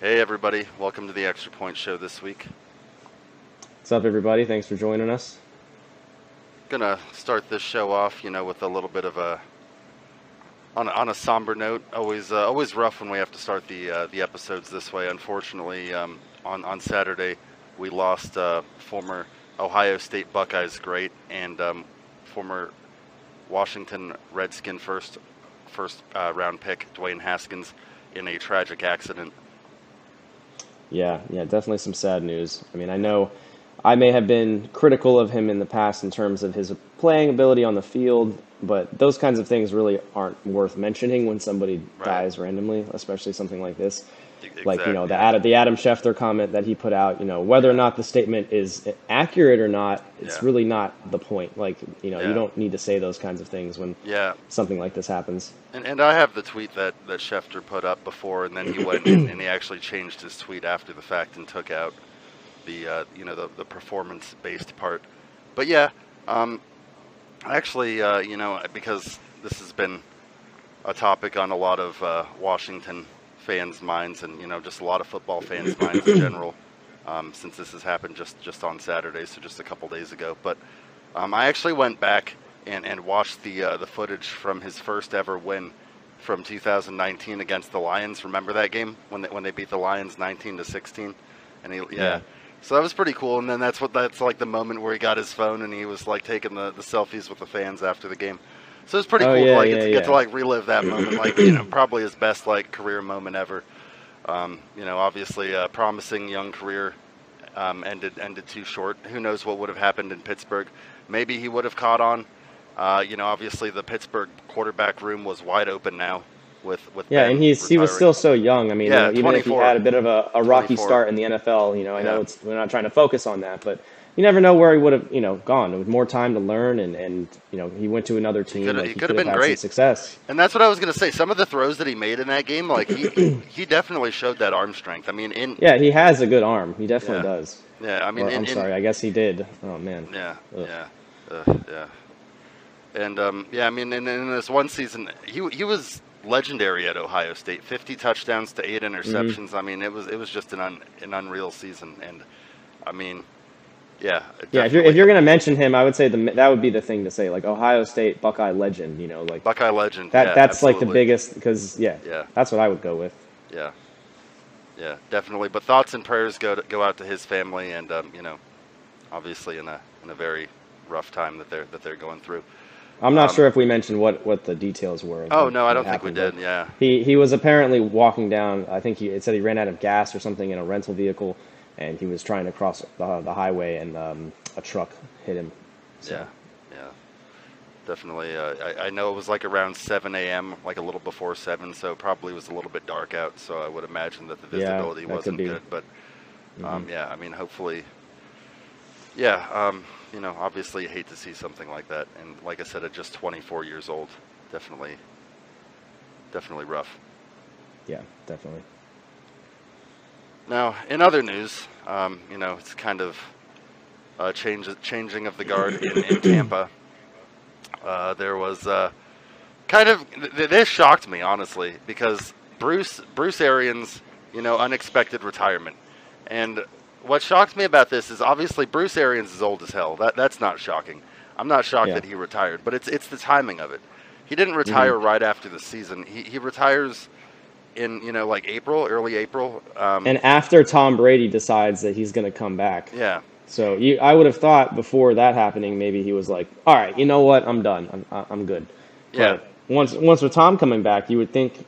Hey everybody, welcome to the Extra Point Show this week. What's up everybody, thanks for joining us. Gonna start this show off, you know, with a little bit of a, on a somber note. Always rough when we have to start the episodes this way. Unfortunately, on Saturday, we lost former Ohio State Buckeyes great and former Washington Redskin first round pick Dwayne Haskins in a tragic accident. Yeah, definitely some sad news. I mean, I know I may have been critical of him in the past in terms of his playing ability on the field, but those kinds of things really aren't worth mentioning when somebody dies randomly, especially something like this. Exactly. Like, you know, the Adam Schefter comment that he put out, you know, whether or not the statement is accurate or not, it's really not the point. Like, you know, you don't need to say those kinds of things when something like this happens. And I have the tweet that Schefter put up before, and then he went and he actually changed his tweet after the fact and took out the performance-based part. But yeah, actually, you know, because this has been a topic on a lot of Washington fans' minds and, you know, just a lot of football fans' minds in general, since this has happened just on Saturday, so just a couple days ago. But I actually went back and watched the footage from his first ever win from 2019 against the Lions. Remember that game when they beat the Lions 19-16? And he, so that was pretty cool. And then that's like the moment where he got his phone and he was like taking the selfies with the fans after the game. So it's pretty cool get to like relive that moment, like, you know, probably his best like career moment ever. You know, obviously a promising young career ended too short. Who knows what would have happened in Pittsburgh? Maybe he would have caught on. You know, obviously the Pittsburgh quarterback room was wide open now. With Ben and he was still so young. I mean, even if he had a bit of a rocky start in the NFL, you know, I know we're not trying to focus on that, but you never know where he would have, you know, gone with more time to learn, and you know, he went to another team. He could have had great success. And that's what I was going to say. Some of the throws that he made in that game, like he definitely showed that arm strength. I mean, he has a good arm. He definitely does. Yeah, I mean, I guess he did. Oh man. Yeah. Ugh. Yeah. Yeah. And I mean, in this one season, he was legendary at Ohio State, 50 touchdowns to 8 interceptions. Mm-hmm. I mean, it was just an unreal season, and I mean, If you're going to mention him, I would say that would be the thing to say, like Ohio State Buckeye legend. You know, like Buckeye legend. That's absolutely. Like the biggest because that's what I would go with. Yeah, definitely. But thoughts and prayers go out to his family, and you know, obviously in a very rough time that they're going through. I'm not sure if we mentioned what the details were. Oh, no, I don't think we did, yeah. He was apparently walking down, I think it said he ran out of gas or something in a rental vehicle, and he was trying to cross the highway, and a truck hit him. So. Yeah, definitely. I know it was like around 7 a.m., like a little before 7, so it probably was a little bit dark out, so I would imagine that the visibility wasn't good. But, I mean, hopefully, you know, obviously you hate to see something like that. And like I said, at just 24 years old, definitely rough. Yeah, definitely. Now, in other news, you know, it's kind of a changing of the guard in Tampa. There was kind of, this shocked me, honestly, because Bruce Arians, you know, unexpected retirement. And what shocked me about this is obviously Bruce Arians is old as hell. That's not shocking. I'm not shocked that he retired, but it's the timing of it. He didn't retire right after the season. He retires in, you know, like early April. And after Tom Brady decides that he's going to come back. Yeah. So I would have thought before that happening, maybe he was like, all right, you know what? I'm done. I'm good. But once with Tom coming back, you would think,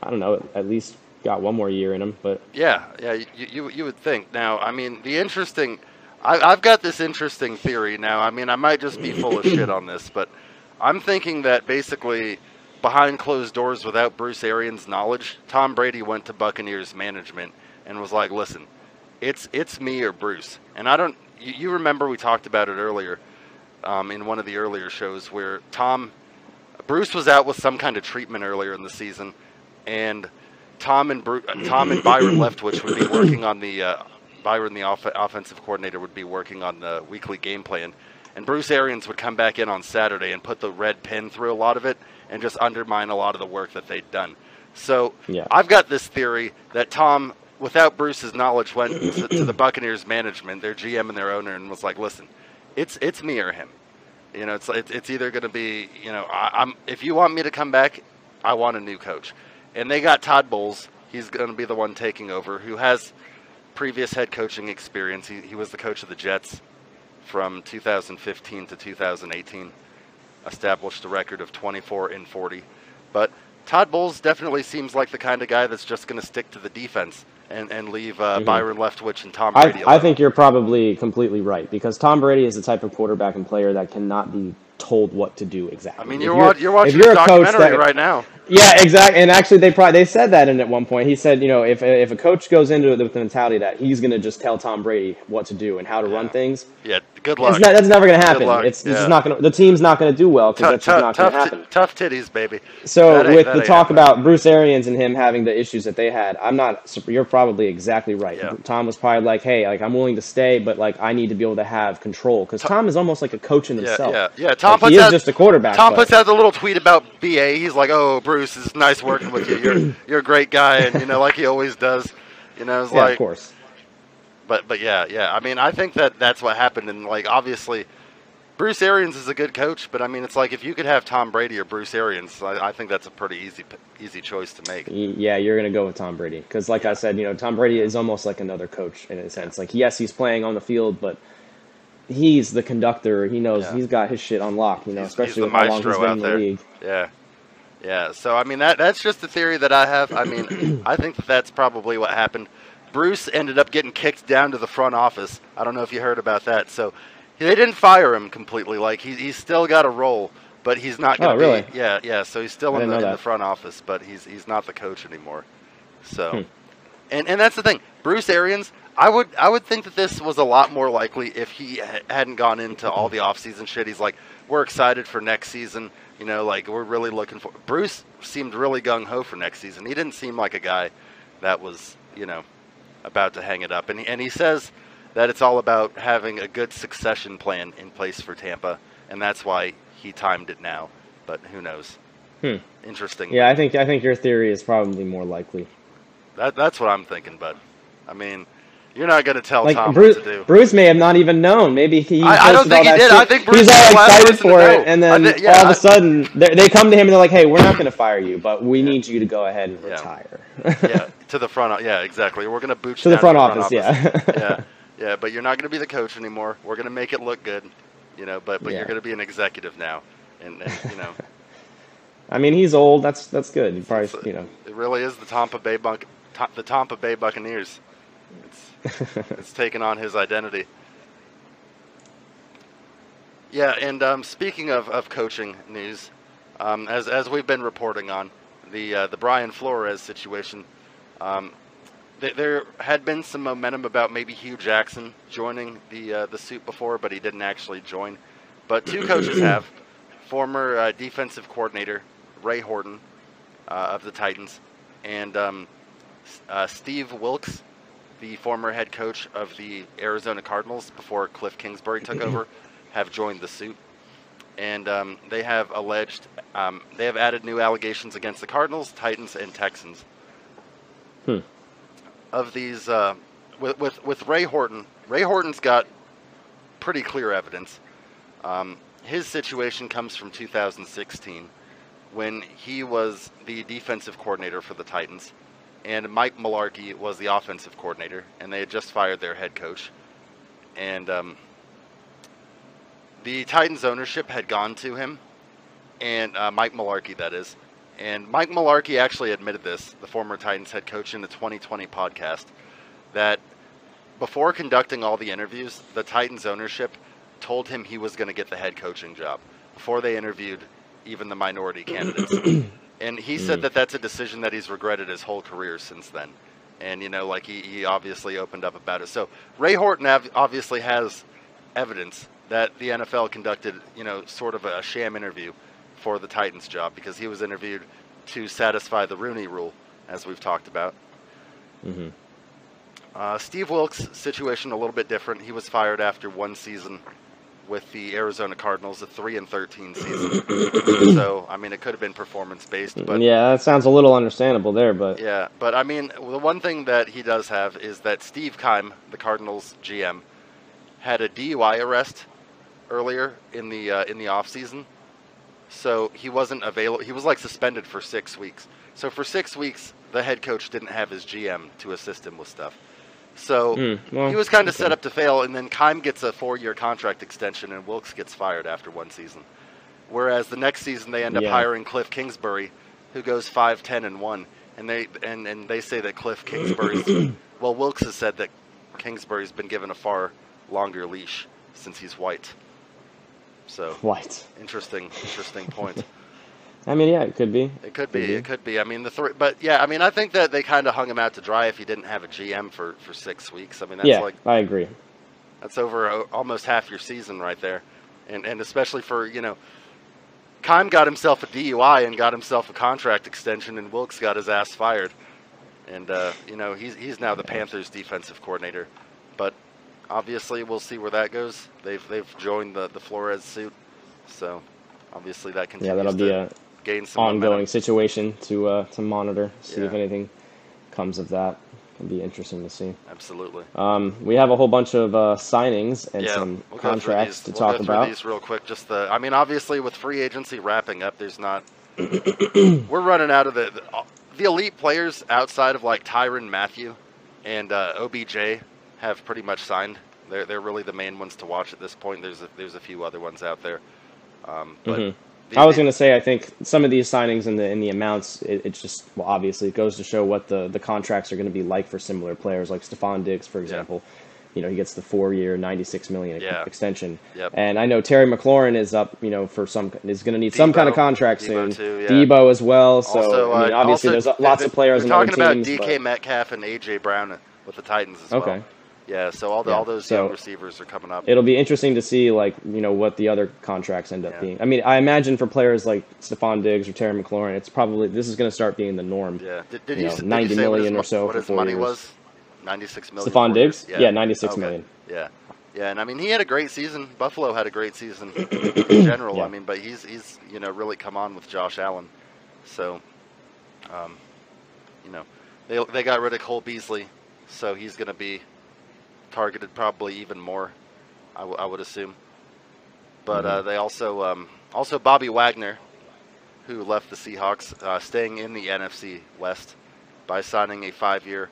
I don't know, at least got one more year in him, but you would think. Now, I mean, I've got this interesting theory now. I mean, I might just be full of shit on this, but I'm thinking that basically behind closed doors, without Bruce Arians' knowledge, Tom Brady went to Buccaneers management and was like, "Listen, it's me or Bruce." And I don't. You remember we talked about it earlier in one of the earlier shows where Bruce was out with some kind of treatment earlier in the season, and Tom and Byron Leftwich would be working on Byron, the offensive coordinator, would be working on the weekly game plan, and Bruce Arians would come back in on Saturday and put the red pen through a lot of it and just undermine a lot of the work that they'd done. So I've got this theory that Tom without Bruce's knowledge, went to the Buccaneers management, their GM and their owner, and was like, "Listen, it's me or him. You know, it's either going to be, you know, if you want me to come back, I want a new coach." And they got Todd Bowles. He's going to be the one taking over, who has previous head coaching experience. He was the coach of the Jets from 2015 to 2018. Established a record of 24-40. But Todd Bowles definitely seems like the kind of guy that's just going to stick to the defense and leave Byron Leftwich and Tom Brady alone. I think you're probably completely right, because Tom Brady is the type of quarterback and player that cannot be told what to do exactly. I mean, you're watching a documentary right now. Yeah, exactly. And actually, they said that at one point. He said, you know, if a coach goes into it with the mentality that he's going to just tell Tom Brady what to do and how to run things, good luck. That's never going to happen. It's not going. The team's not going to do well because that's just not going to happen. Tough titties, baby. So with the talk about Bruce Arians and him having the issues that they had, you're probably exactly right. Yeah. Tom was probably like, "Hey, like I'm willing to stay, but like I need to be able to have control," because Tom is almost like a coach in himself. Yeah. Tom puts out the little tweet about BA. He's like, "Oh, Bruce, it's nice working with you. You're a great guy," and you know, like he always does. You know, it's like, of course. But yeah. I mean, I think that's what happened, and like obviously, Bruce Arians is a good coach, but I mean, it's like if you could have Tom Brady or Bruce Arians, I think that's a pretty easy choice to make. Yeah, you're gonna go with Tom Brady because, like I said, you know, Tom Brady is almost like another coach in a sense. Like, yes, he's playing on the field, but he's the conductor. He knows he's got his shit on lock. You know, especially with how long he's been in the league. Yeah. So I mean, that's just the theory that I have. I mean, I think that's probably what happened. Bruce ended up getting kicked down to the front office. I don't know if you heard about that. So they didn't fire him completely. Like he's still got a role, but he's not going to be. Yeah. So he's still in the front office, but he's not the coach anymore. So, and that's the thing. Bruce Arians, I would think that this was a lot more likely if he hadn't gone into all the offseason shit. He's like, "We're excited for next season. You know, like we're really looking for." Bruce seemed really gung ho for next season. He didn't seem like a guy that was, you know, about to hang it up, and he says that it's all about having a good succession plan in place for Tampa, and that's why he timed it now. But who knows? Interesting. Yeah, I think your theory is probably more likely. That's what I'm thinking, bud. I mean, you're not going to tell Tom what to do. Bruce may have not even known. Maybe he. I don't think he did. I think Bruce was all excited for it, and then all of a sudden they come to him and they're like, "Hey, we're not going to fire you, but we need you to go ahead and retire." To the front. Yeah, exactly. We're going to boot you to the front office. Yeah. But you're not going to be the coach anymore. We're going to make it look good, you know. But you're going to be an executive now, and you know. I mean, he's old. That's good. You probably you know. It really is the Tampa Bay Buccaneers. It's taken on his identity. Yeah, and speaking of coaching news, as we've been reporting on the Brian Flores situation, there had been some momentum about maybe Hugh Jackson joining the suit before, but he didn't actually join. But two coaches have: former defensive coordinator Ray Horton of the Titans, and Steve Wilks, the former head coach of the Arizona Cardinals before Kliff Kingsbury took over, have joined the suit. And they have alleged, they have added new allegations against the Cardinals, Titans, and Texans. Of these, with Ray Horton's got pretty clear evidence. His situation comes from 2016 when he was the defensive coordinator for the Titans, and Mike Mularkey was the offensive coordinator, and they had just fired their head coach. And the Titans ownership had gone to him, and Mike Mularkey, that is. And Mike Mularkey actually admitted this, the former Titans head coach, in the 2020 podcast, that before conducting all the interviews, the Titans ownership told him he was going to get the head coaching job before they interviewed even the minority candidates. And he said that that's a decision that he's regretted his whole career since then. And, you know, like he obviously opened up about it. So Ray Horton obviously has evidence that the NFL conducted, you know, sort of a sham interview for the Titans job, because he was interviewed to satisfy the Rooney Rule, as we've talked about. Steve Wilks' situation a little bit different. He was fired after one season with the Arizona Cardinals, a 3-13 season. So, I mean, it could have been performance-based. But yeah, that sounds a little understandable there. But yeah, but I mean, the one thing that he does have is that Steve Keim, the Cardinals GM, had a DUI arrest earlier in the offseason. So he wasn't available. He was, like, suspended for 6 weeks. So for 6 weeks, the head coach didn't have his GM to assist him with stuff. So well, he was kind of set up to fail, and then Keim gets a 4-year contract extension, and Wilks gets fired after one season. Whereas the next season they end up hiring Kliff Kingsbury, who goes 5-10-1, and they say that Kliff Kingsbury's well, Wilks has said that Kingsbury's been given a far longer leash since he's white. So interesting point. I mean, yeah, it could be. It could be. I mean, but yeah, I mean, I think that they kind of hung him out to dry if he didn't have a GM for 6 weeks. I mean, that's I agree. That's over almost half your season right there, and especially for, you know, Keim got himself a DUI and got himself a contract extension, and Wilks got his ass fired, and you know, he's now the Panthers defensive coordinator, but obviously we'll see where that goes. They've joined the Flores suit, so obviously that continues. Yeah, that'll be a ongoing momentum. Situation to monitor, see if anything comes of that. It'll be interesting to see. Absolutely. We have a whole bunch of signings and some contracts to talk about. We'll go through these real quick. Just the, I mean, obviously with free agency wrapping up, there's not. We're running out of the elite players outside of like Tyrann Mathieu and OBJ have pretty much signed. They're really the main ones to watch at this point. There's a few other ones out there, but. Mm-hmm. I was going to say, I think some of these signings and the amounts, it just, well, obviously it goes to show what the contracts are going to be like for similar players, like Stephon Diggs, for example. Yeah. You know, he gets the 4-year, $96 million extension. Yep. And I know Terry McLaurin is up, you know, is going to need some kind of contract soon. Too, yeah. Debo as well. So, also, I mean, obviously there's lots of players in the teams. We're talking about DK Metcalf and A.J. Brown with the Titans as well. Okay. Yeah, so all those young receivers are coming up. It'll be interesting to see, like, you know, what the other contracts end up being. I mean, I imagine for players like Stephon Diggs or Terry McLaurin, it's probably this is going to start being the norm. Yeah, did you know, $90 million or so. What his money was? $96 million. Stephon Diggs? Yeah, $96 million. Yeah, yeah, and I mean, he had a great season. Buffalo had a great season in general. Yeah. I mean, but he's you know, really come on with Josh Allen, so, you know, they got rid of Cole Beasley, so he's going to be targeted probably even more, I would assume. But they also Bobby Wagner, who left the Seahawks, staying in the NFC West by signing a 5-year,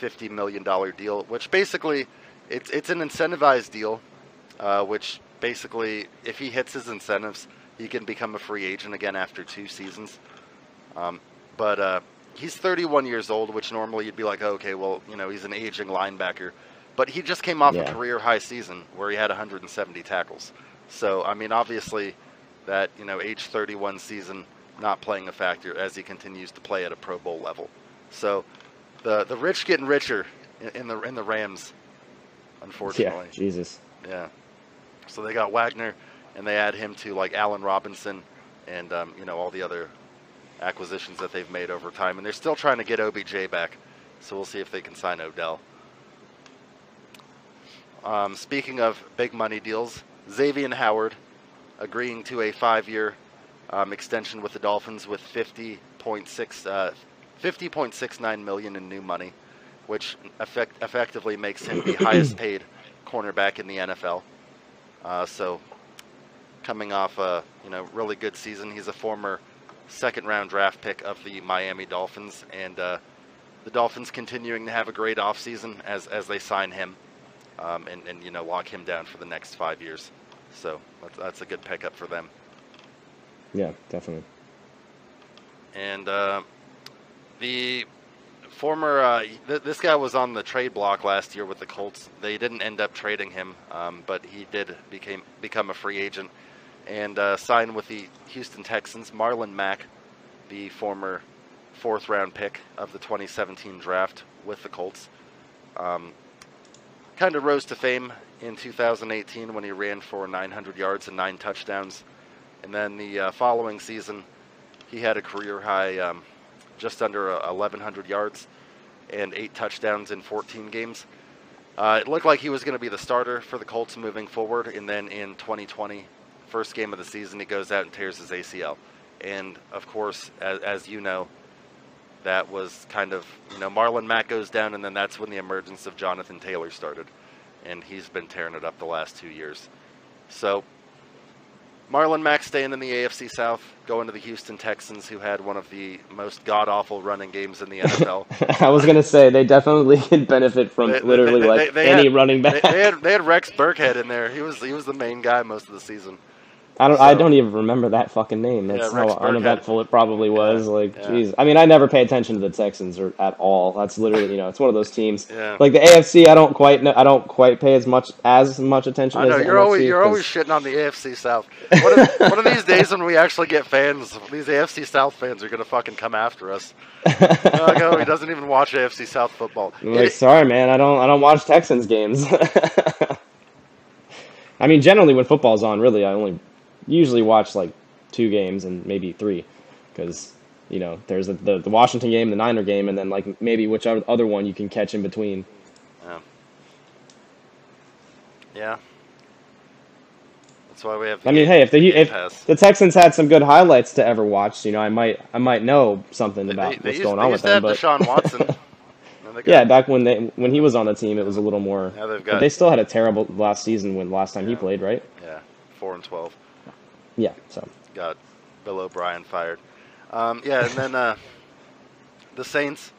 $50 million deal, which basically it's an incentivized deal, which basically if he hits his incentives, he can become a free agent again after 2 seasons. But he's 31 years old, which normally you'd be like, oh, okay, well, you know, he's an aging linebacker. But he just came off a career-high season where he had 170 tackles. So, I mean, obviously that, you know, age 31 season not playing a factor as he continues to play at a Pro Bowl level. So the rich getting richer in the Rams, unfortunately. Yeah, Jesus. Yeah. So they got Wagner, and they add him to, like, Allen Robinson and, you know, all the other acquisitions that they've made over time. And they're still trying to get OBJ back, so we'll see if they can sign Odell. Speaking of big money deals, Xavier Howard agreeing to a 5-year extension with the Dolphins with $50.69 million in new money, which effectively makes him the highest paid cornerback in the NFL. So coming off a, you know, really good season, he's a former second-round draft pick of the Miami Dolphins, and the Dolphins continuing to have a great offseason as they sign him. And you know, lock him down for the next 5 years. So that's a good pickup for them. Yeah, definitely. And the former this guy was on the trade block last year with the Colts. They didn't end up trading him, but he did become a free agent and signed with the Houston Texans. Marlon Mack, the former 4th-round pick of the 2017 draft with the Colts. Kind of rose to fame in 2018 when he ran for 900 yards and 9 touchdowns, and then the following season he had a career high just under 1100 yards and 8 touchdowns in 14 games. It looked like he was going to be the starter for the Colts moving forward, and then in 2020, first game of the season, he goes out and tears his ACL. And of course, as you know, that was kind of, Marlon Mack goes down, and then that's when the emergence of Jonathan Taylor started, and he's been tearing it up the last 2 years. So Marlon Mack staying in the AFC South, going to the Houston Texans, who had one of the most god-awful running games in the NFL. I was going to say, they definitely could benefit from literally running back. They had Rex Burkhead in there. He was the main guy most of the season. I don't even remember that fucking name. That's how uneventful it probably was. Jeez. I mean, I never pay attention to the Texans at all. That's literally, it's one of those teams. Yeah. Like the AFC, I don't quite pay as much attention. I know, as you're always shitting on the AFC South. One of these days when we actually get fans, these AFC South fans are gonna fucking come after us. Oh, he doesn't even watch AFC South football. Sorry, man, I don't watch Texans games. I mean, generally when football's on, really, I only usually watch like 2 games and maybe 3, because there's the Washington game, the Niner game, and then like maybe whichever other one you can catch in between. Yeah. That's why we have. If the Texans had some good highlights to ever watch, I might know something about what's going on with them. But Deshaun Watson. Yeah, back when he was on the team, it was a little more. But they still had a terrible last season last time he played, right? Yeah, 4-12. Yeah, so got Bill O'Brien fired. And then the Saints.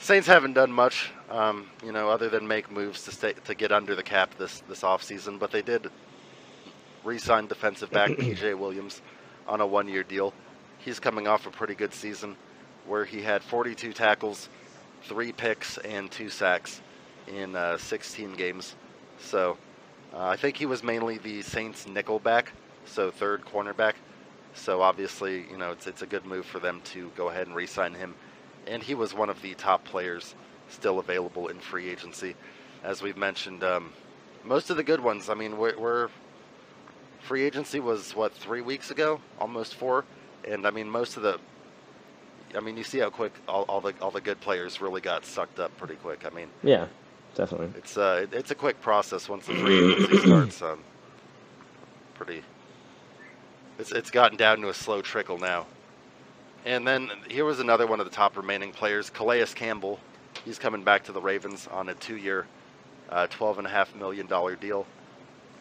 Saints haven't done much, other than make moves to get under the cap this offseason. But they did re-sign defensive back P.J. Williams on a 1-year deal. He's coming off a pretty good season where he had 42 tackles, 3 picks, and 2 sacks in 16 games. So I think he was mainly the Saints' nickel back, so third cornerback. So obviously, it's a good move for them to go ahead and re-sign him. And he was one of the top players still available in free agency. As we've mentioned, most of the good ones, I mean, free agency was, 3 weeks ago? Almost 4. And, most of the... you see how quick all the good players really got sucked up pretty quick. Yeah, definitely. It's a quick process once the free agency starts. It's gotten down to a slow trickle now. And then here was another one of the top remaining players, Calais Campbell. He's coming back to the Ravens on a 2-year, $12.5 million deal.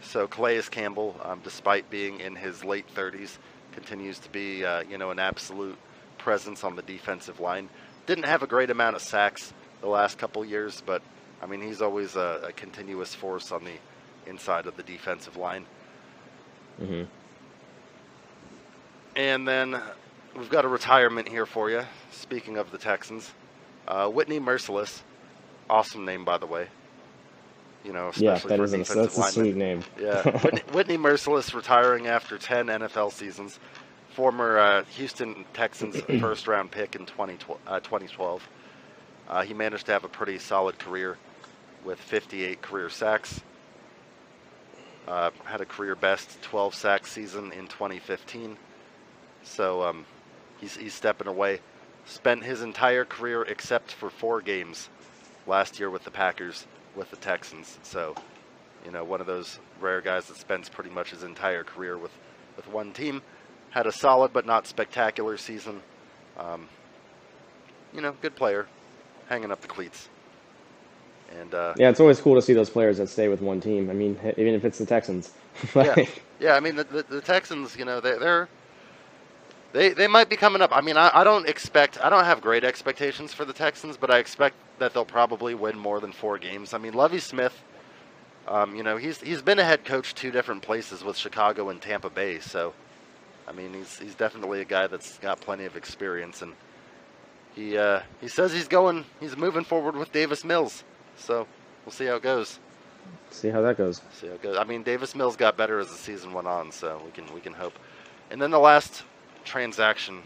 So Calais Campbell, despite being in his late 30s, continues to be an absolute presence on the defensive line. Didn't have a great amount of sacks the last couple years, but he's always a continuous force on the inside of the defensive line. Mm-hmm. And then we've got a retirement here for you. Speaking of the Texans, Whitney Mercilus, awesome name by the way. Especially for defensive linemen. That's a sweet name. Yeah, Whitney Mercilus retiring after 10 NFL seasons. Former Houston Texans first-round pick in 2012. He managed to have a pretty solid career with 58 career sacks. Had a career-best 12-sack season in 2015. So he's stepping away. Spent his entire career except for 4 games last year with the Packers, with the Texans. So, one of those rare guys that spends pretty much his entire career with one team. Had a solid but not spectacular season. Good player. Hanging up the cleats. And it's always cool to see those players that stay with one team. Even if it's the Texans. Yeah, the Texans, they might be coming up. I don't have great expectations for the Texans, but I expect that they'll probably win more than 4 games. Lovie Smith, he's been a head coach 2 different places with Chicago and Tampa Bay, so he's definitely a guy that's got plenty of experience, and he says he's moving forward with Davis Mills. So we'll see how it goes. See how that goes. See how it goes. Davis Mills got better as the season went on, so we can hope. And then the last transaction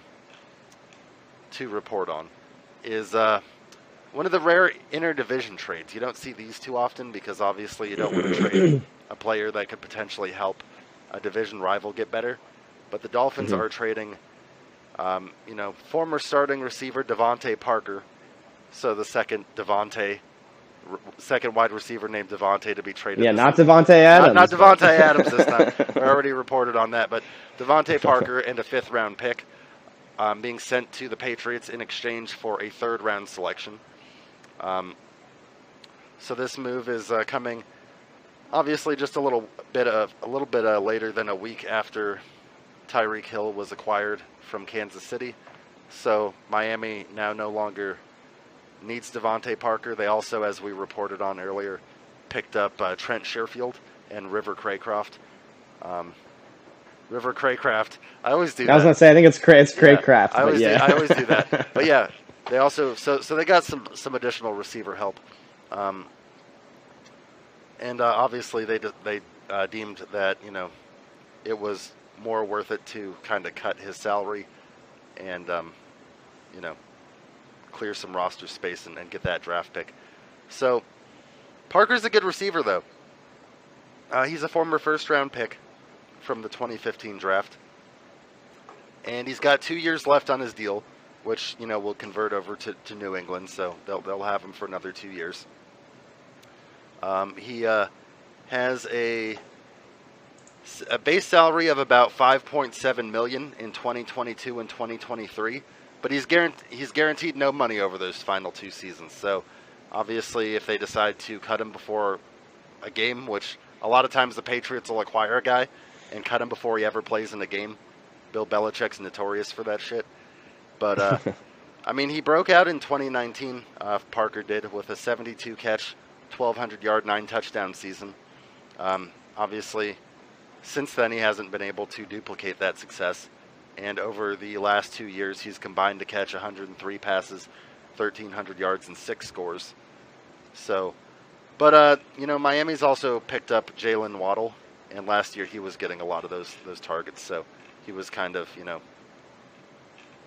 to report on is one of the rare interdivision trades. You don't see these too often because obviously you don't want to trade a player that could potentially help a division rival get better. But the Dolphins are trading, former starting receiver DeVante Parker, so the second DeVante second wide receiver named DeVante to be traded. Yeah, not DeVante Adams. Not DeVante Adams this time. I already reported on that. But DeVante Parker and a fifth-round pick being sent to the Patriots in exchange for a third-round selection. So this move is coming, obviously, just a little bit later than a week after Tyreek Hill was acquired from Kansas City. So Miami now no longer needs DeVante Parker. They also, as we reported on earlier, picked up Trent Sherfield and River Craycroft. River Craycroft. I always do that. I was going to say, I think it's Craycroft. Yeah, I always do that. But yeah, they also, so they got some additional receiver help. And obviously they deemed that, you know, it was more worth it to kind of cut his salary and, you know, clear some roster space and get that draft pick. So Parker's a good receiver, though. He's a former first-round pick from the 2015 draft. And he's got 2 years left on his deal, which, you know, will convert over to New England. So they'll have him for another 2 years. He has a base salary of about $5.7 million in 2022 and 2023. But he's guaranteed no money over those final two seasons. So obviously if they decide to cut him before a game, which a lot of times the Patriots will acquire a guy and cut him before he ever plays in a game. Bill Belichick's notorious for that shit. But, I mean, he broke out in 2019, Parker did, with a 72-catch, 1,200-yard, 9-touchdown season. Obviously, since then he hasn't been able to duplicate that success. And over the last 2 years, he's combined to catch 103 passes, 1,300 yards, and 6 scores. So, but, you know, Miami's also picked up Jaylen Waddle, and last year he was getting a lot of those targets. So he was kind of, you know,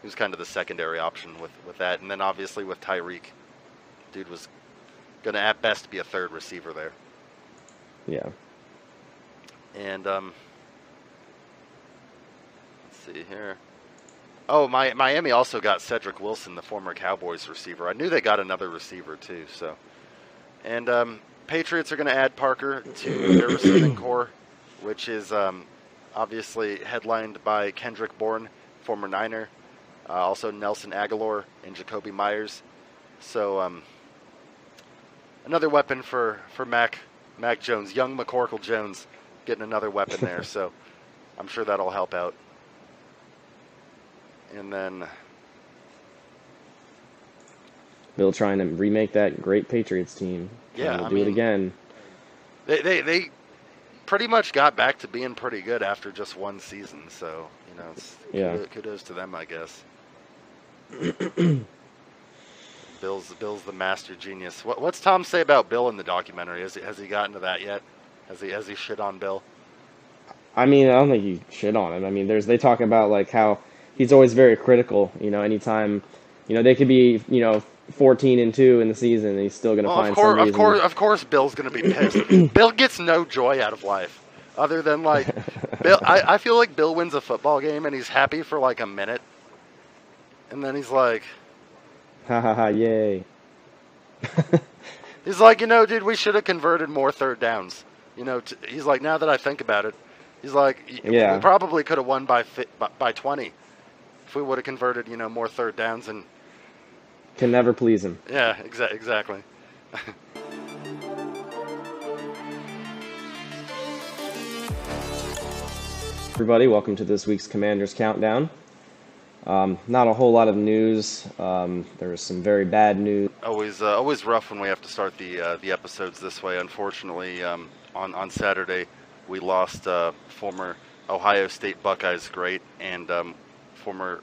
he was kind of the secondary option with that. And then obviously with Tyreek, dude was going to at best be a third receiver there. Yeah. And, see here. Oh, Miami also got Cedric Wilson, the former Cowboys receiver. I knew they got another receiver too. So, and Patriots are going to add Parker to their receiving core, which is obviously headlined by Kendrick Bourne, former Niner, also Nelson Aguilar and Jacoby Myers. So another weapon for Mac Jones, young McCorkle Jones, getting another weapon there. So I'm sure that'll help out. And then Bill trying to remake that great Patriots team. Yeah, do it again. They pretty much got back to being pretty good after just one season. So you know, it's, yeah, kudos to them, I guess. Bill's the master genius. What's Tom say about Bill in the documentary? Has he gotten to that yet? Has he shit on Bill? I mean, I don't think he shit on him. I mean, they talk about like how he's always very critical, you know, anytime, you know, they could be, you know, 14-2 in the season and he's still going to find some reason. Of course Bill's going to be pissed. Bill gets no joy out of life other than like Bill. I feel like Bill wins a football game and he's happy for like a minute. And then he's like, ha ha ha, yay. He's like, you know, dude, we should have converted more third downs. You know, he's like, now that I think about it, he's like, yeah, we probably could have won by 20. If we would have converted, you know, more third downs. And can never please him. Yeah, exactly. Everybody, welcome to this week's Commanders Countdown. Not a whole lot of news. There was some very bad news. Always rough when we have to start the episodes this way. Unfortunately, on Saturday we lost former Ohio State Buckeyes great and former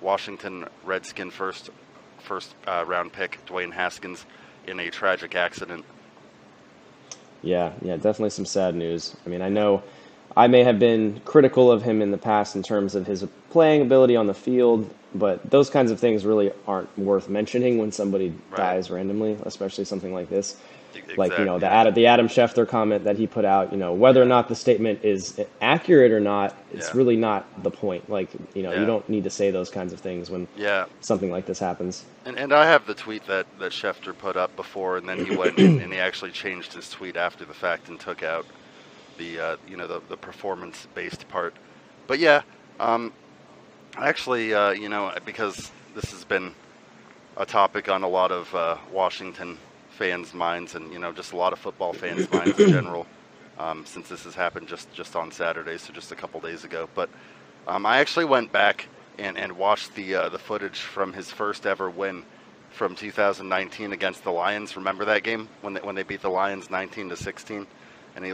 Washington Redskin first round pick Dwayne Haskins in a tragic accident. Yeah, definitely some sad news. I mean, I know I may have been critical of him in the past in terms of his playing ability on the field, but those kinds of things really aren't worth mentioning when somebody dies randomly, especially something like this. Exactly. Like, you know, the Adam Schefter comment that he put out, you know, whether or not the statement is accurate or not, it's really not the point. Like, you know, you don't need to say those kinds of things when something like this happens. And I have the tweet that Schefter put up before, and then he went and he actually changed his tweet after the fact and took out the performance-based part. But actually, you know, because this has been a topic on a lot of Washington fans' minds, and, you know, just a lot of football fans' minds in general, since this has happened just on Saturday, so just a couple days ago. But I actually went back and watched the footage from his first ever win from 2019 against the Lions. Remember that game when they beat the Lions 19-16? And he,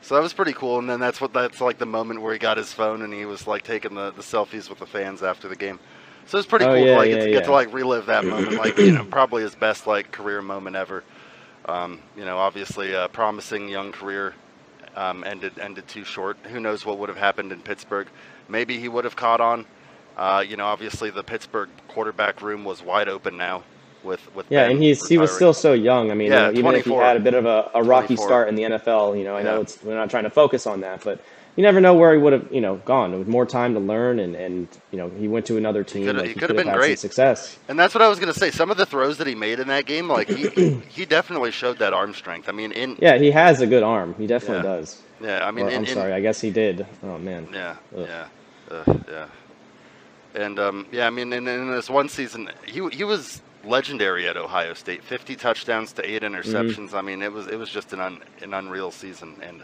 so that was pretty cool. And then that's like the moment where he got his phone and he was like taking the selfies with the fans after the game. So it's pretty cool to get to like relive that moment, like, you know, probably his best like career moment ever. You know, obviously a promising young career ended too short. Who knows what would have happened in Pittsburgh? Maybe he would have caught on. You know, obviously the Pittsburgh quarterback room was wide open now. With Ben and he was still so young. I mean, you know, even if he had a bit of a rocky start in the NFL, you know, I know we're not trying to focus on that, but you never know where he would have, you know, gone with more time to learn, and you know, he went to another team. He could have had great success. And that's what I was going to say. Some of the throws that he made in that game, like he definitely showed that arm strength. I mean, he has a good arm. He definitely does. Yeah, I mean, I guess he did. Oh man. Yeah. Ugh. Yeah. And I mean, in this one season, he was legendary at Ohio State, 50 touchdowns to 8 interceptions. Mm-hmm. I mean, it was just an unreal season, and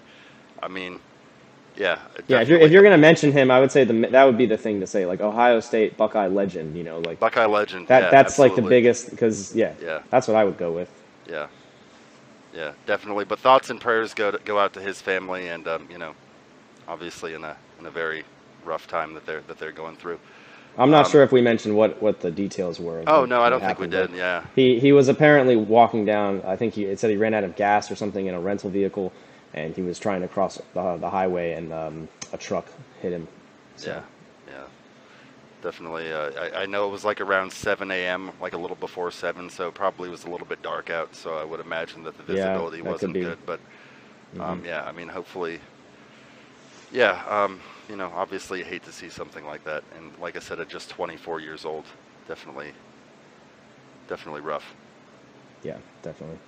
I mean, if you're going to mention him, I would say that would be the thing to say, like Ohio State Buckeye legend, you know, like Buckeye legend. That's absolutely. Like the biggest, because that's what I would go with. Yeah, yeah, definitely. But thoughts and prayers go out to his family, and you know, obviously in a very rough time that they're going through. I'm not sure if we mentioned what the details were. Oh, no, I don't think we did, yeah. He was apparently walking down, I think it said he ran out of gas or something in a rental vehicle, and he was trying to cross the highway, and a truck hit him. So. Yeah, definitely. I know it was like around 7 a.m., like a little before 7, so it probably was a little bit dark out, so I would imagine that the visibility wasn't good. But, I mean, hopefully, you know, obviously you hate to see something like that. And like I said, at just 24 years old, definitely rough. Yeah, definitely.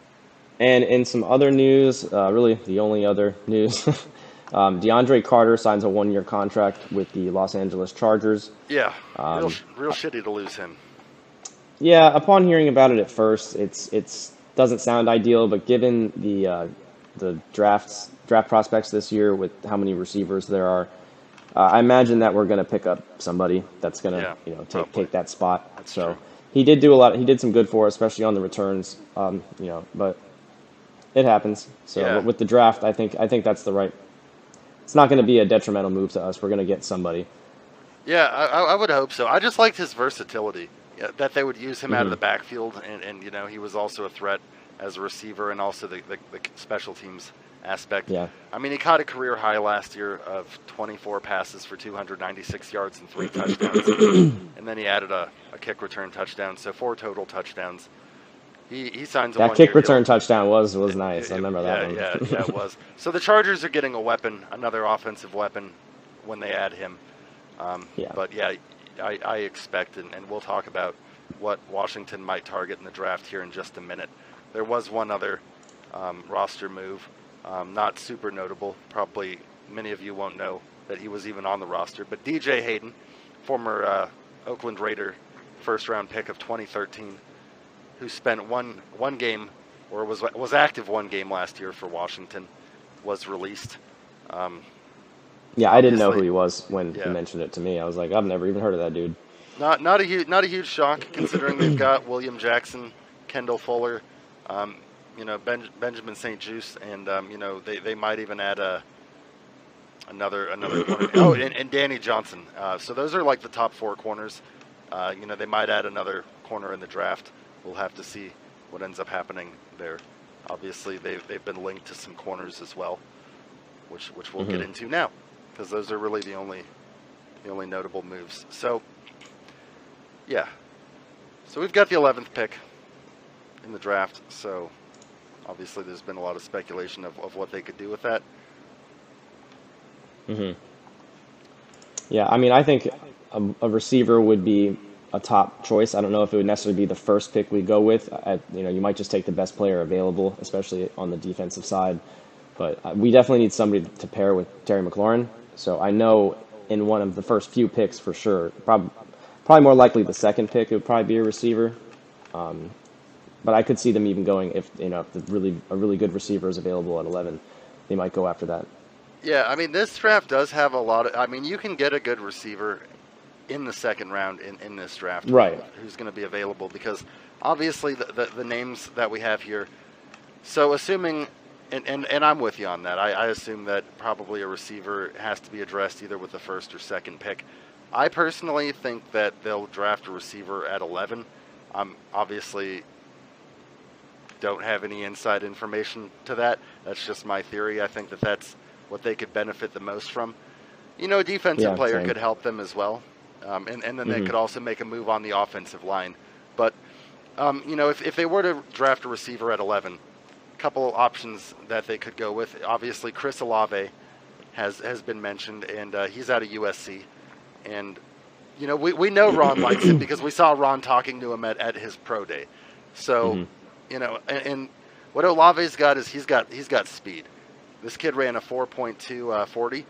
And in some other news, really the only other news, DeAndre Carter signs a 1-year contract with the Los Angeles Chargers. Yeah, real shitty to lose him. Yeah, upon hearing about it at first, it's doesn't sound ideal, but given the draft prospects this year with how many receivers there are, I imagine that we're going to pick up somebody that's going to, you know, take that spot. That's so true. He did do a lot. He did some good for us, especially on the returns. You know, but it happens. So with the draft, I think that's the right. It's not going to be a detrimental move to us. We're going to get somebody. Yeah, I would hope so. I just liked his versatility. That they would use him out of the backfield, and you know, he was also a threat as a receiver, and also the special teams aspect. Yeah. I mean, he caught a career high last year of 24 passes for 296 yards and 3 touchdowns. And then he added a kick return touchdown, so 4 total touchdowns. He signs a one-year deal. That kick return touchdown was nice. I remember that one. Yeah, it was. So the Chargers are getting a weapon, another offensive weapon, when they add him. But I expect, and we'll talk about what Washington might target in the draft here in just a minute. There was one other roster move. Not super notable. Probably many of you won't know that he was even on the roster. But DJ Hayden, former Oakland Raider first-round pick of 2013, who spent one game, or was active one game last year for Washington, was released. I didn't know who he was when he mentioned it to me. I was like, I've never even heard of that dude. Not a huge shock, considering they've got William Jackson, Kendall Fuller, you know, Benjamin St. Juice, and you know, they might even add another corner. Oh, and Danny Johnson. So those are like the top 4 corners. You know, they might add another corner in the draft. We'll have to see what ends up happening there. Obviously, they've been linked to some corners as well, which we'll get into now, because those are really the only notable moves. So so we've got the 11th pick in the draft. So Obviously, there's been a lot of speculation of what they could do with that. Mm-hmm. Yeah, I mean, I think a receiver would be a top choice. I don't know if it would necessarily be the first pick we go with. You might just take the best player available, especially on the defensive side. But we definitely need somebody to pair with Terry McLaurin. So I know in one of the first few picks for sure, probably more likely the second pick, it would probably be a receiver. But I could see them even going if a really good receiver is available at 11, they might go after that. Yeah, I mean, this draft does have a lot of, I mean, you can get a good receiver in the second round in this draft. Right. Who's going to be available, because obviously the names that we have here. So assuming, and I'm with you on that. I assume that probably a receiver has to be addressed either with the first or second pick. I personally think that they'll draft a receiver at 11. Obviously don't have any inside information to that. That's just my theory. I think that that's what they could benefit the most from. You know, a defensive player could help them as well. And then they could also make a move on the offensive line. But, if they were to draft a receiver at 11, a couple of options that they could go with. Obviously, Chris Olave has been mentioned, and he's out of USC. And, you know, we know Ron likes it because we saw Ron talking to him at his pro day. So... Mm-hmm. You know, and what Olave's got is he's got speed. This kid ran a 4.2 40.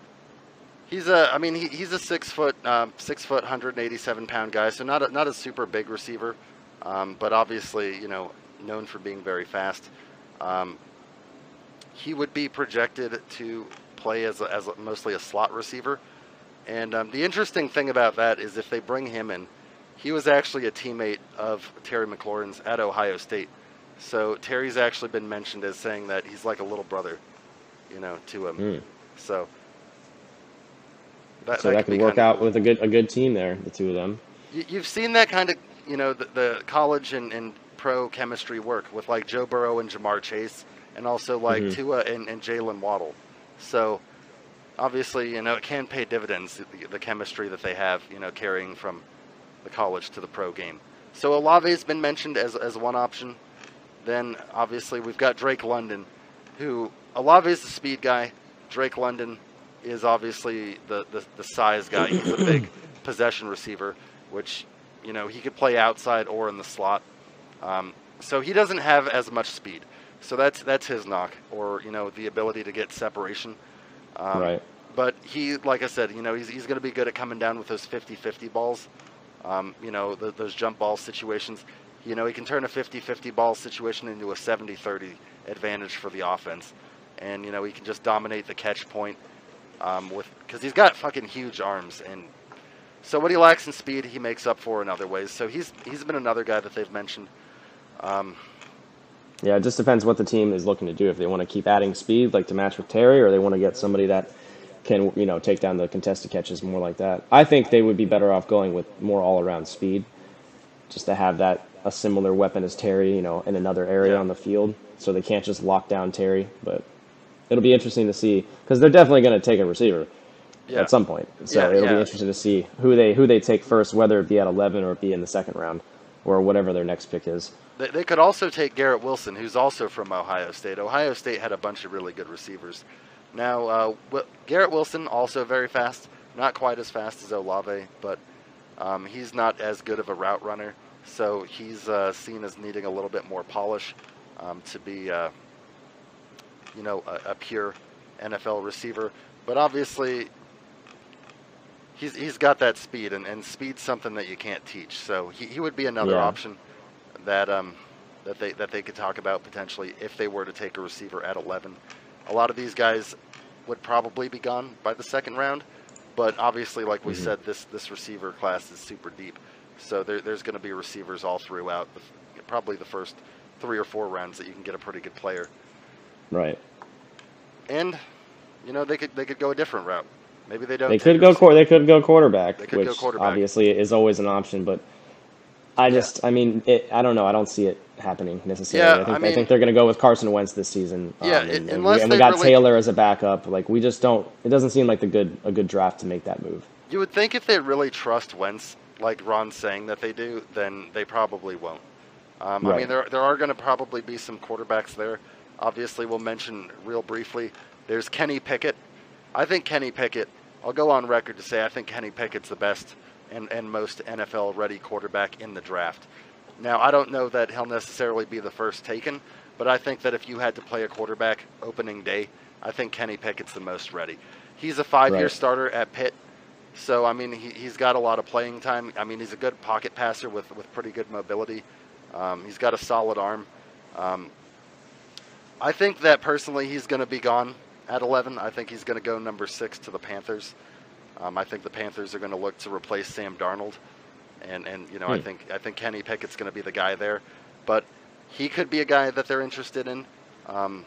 He's a 6 foot 187 pound guy, so not a super big receiver, but obviously known for being very fast. He would be projected to play as mostly a slot receiver, and the interesting thing about that is if they bring him in, he was actually a teammate of Terry McLaurin's at Ohio State. So Terry's actually been mentioned as saying that he's like a little brother, to him. Mm. So that could work out with a good team there, the two of them. You've seen that kind of, the college and pro chemistry work with like Joe Burrow and Jamar Chase, and also like Tua and Jalen Waddle. So obviously, it can pay dividends, the chemistry that they have, carrying from the college to the pro game. So Olave's been mentioned as one option. Then, obviously, we've got Drake London, who Olave is the speed guy. Drake London is obviously the size guy. He's a big possession receiver, which, he could play outside or in the slot. So he doesn't have as much speed. So that's his knock, or, the ability to get separation. Right. But he, like I said, he's going to be good at coming down with those 50-50 balls, those jump ball situations. He can turn a 50-50 ball situation into a 70-30 advantage for the offense. And, he can just dominate the catch point because he's got fucking huge arms. And so what he lacks in speed, he makes up for in other ways. So he's been another guy that they've mentioned. It just depends what the team is looking to do. If they want to keep adding speed, like to match with Terry, or they want to get somebody that can, take down the contested catches more like that. I think they would be better off going with more all-around speed just to have that. A similar weapon as Terry, in another area on the field, so they can't just lock down Terry. But it'll be interesting to see, because they're definitely going to take a receiver at some point. So it'll be interesting to see who they take first, whether it be at 11 or it be in the second round or whatever their next pick is. They could also take Garrett Wilson, who's also from Ohio State. Ohio State had a bunch of really good receivers. Now Garrett Wilson also very fast, not quite as fast as Olave, but he's not as good of a route runner. So he's seen as needing a little bit more polish to be, a pure NFL receiver. But obviously, he's got that speed, and speed's something that you can't teach. So he would be another option that that they could talk about potentially if they were to take a receiver at 11. A lot of these guys would probably be gone by the second round, but obviously, like we said, this receiver class is super deep. So there's going to be receivers all throughout, probably the first 3 or 4 rounds that you can get a pretty good player. Right. And they could go a different route. Maybe they don't. They could go quarterback. They could go quarterback. Obviously is always an option, but I just I don't know. I don't see it happening necessarily. Yeah, I think they're going to go with Carson Wentz this season. Yeah, and we got Taylor as a backup. Like we just don't. It doesn't seem like a good draft to make that move. You would think if they really trust Wentz, like Ron's saying that they do, then they probably won't. Right. I mean, there are going to probably be some quarterbacks there obviously we'll mention real briefly. There's Kenny Pickett. I think Kenny Pickett, I'll go on record to say I think Kenny Pickett's the best and most NFL-ready quarterback in the draft. Now, I don't know that he'll necessarily be the first taken, but I think that if you had to play a quarterback opening day, I think Kenny Pickett's the most ready. He's a five-year starter at Pitt, so, I mean, he's got a lot of playing time. I mean, he's a good pocket passer with pretty good mobility. He's got a solid arm. I think that, personally, he's going to be gone at 11. I think he's going to go number 6 to the Panthers. I think the Panthers are going to look to replace Sam Darnold. And you know, I think Kenny Pickett's going to be the guy there. But he could be a guy that they're interested in. And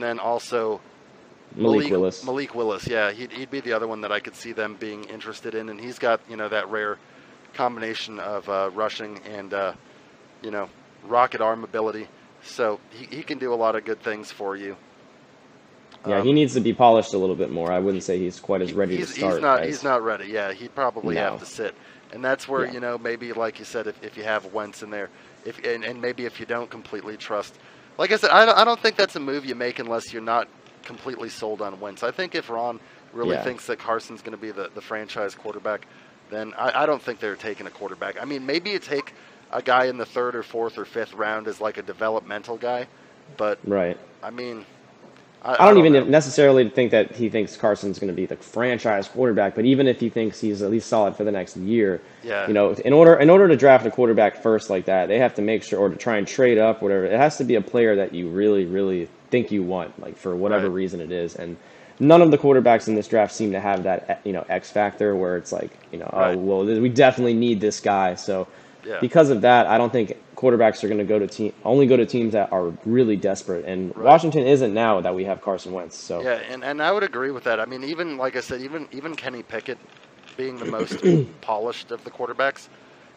then also Malik Willis. Malik Willis, yeah. He'd be the other one that I could see them being interested in. And he's got, you know, that rare combination of rushing and, you know, rocket arm ability. So he can do a lot of good things for you. Yeah, he needs to be polished a little bit more. I wouldn't say he's quite as ready to start. He's not ready. Yeah, he'd probably have to sit. And that's where, you know, maybe like you said, if you have Wentz in there, and maybe if you don't completely trust. Like I said, I don't think that's a move you make unless you're not completely sold on Wentz. I think if Ron really thinks that Carson's going to be the franchise quarterback, then I don't think they're taking a quarterback. I mean, maybe you take a guy in the 3rd or 4th or 5th round as like a developmental guy. But, I mean... I don't even necessarily think that he thinks Carson's going to be the franchise quarterback, but even if he thinks he's at least solid for the next year, you know, in order to draft a quarterback first like that, they have to make sure, or to try and trade up, whatever. It has to be a player that you really, really think you want, like for whatever reason it is. And none of the quarterbacks in this draft seem to have that, you know, X factor where it's like, you know, oh, well, we definitely need this guy. So because of that, I don't think quarterbacks are going to only go to teams that are really desperate, and Washington isn't now that we have Carson Wentz. So and I would agree with that. I mean, even like I said, even Kenny Pickett being the most polished of the quarterbacks,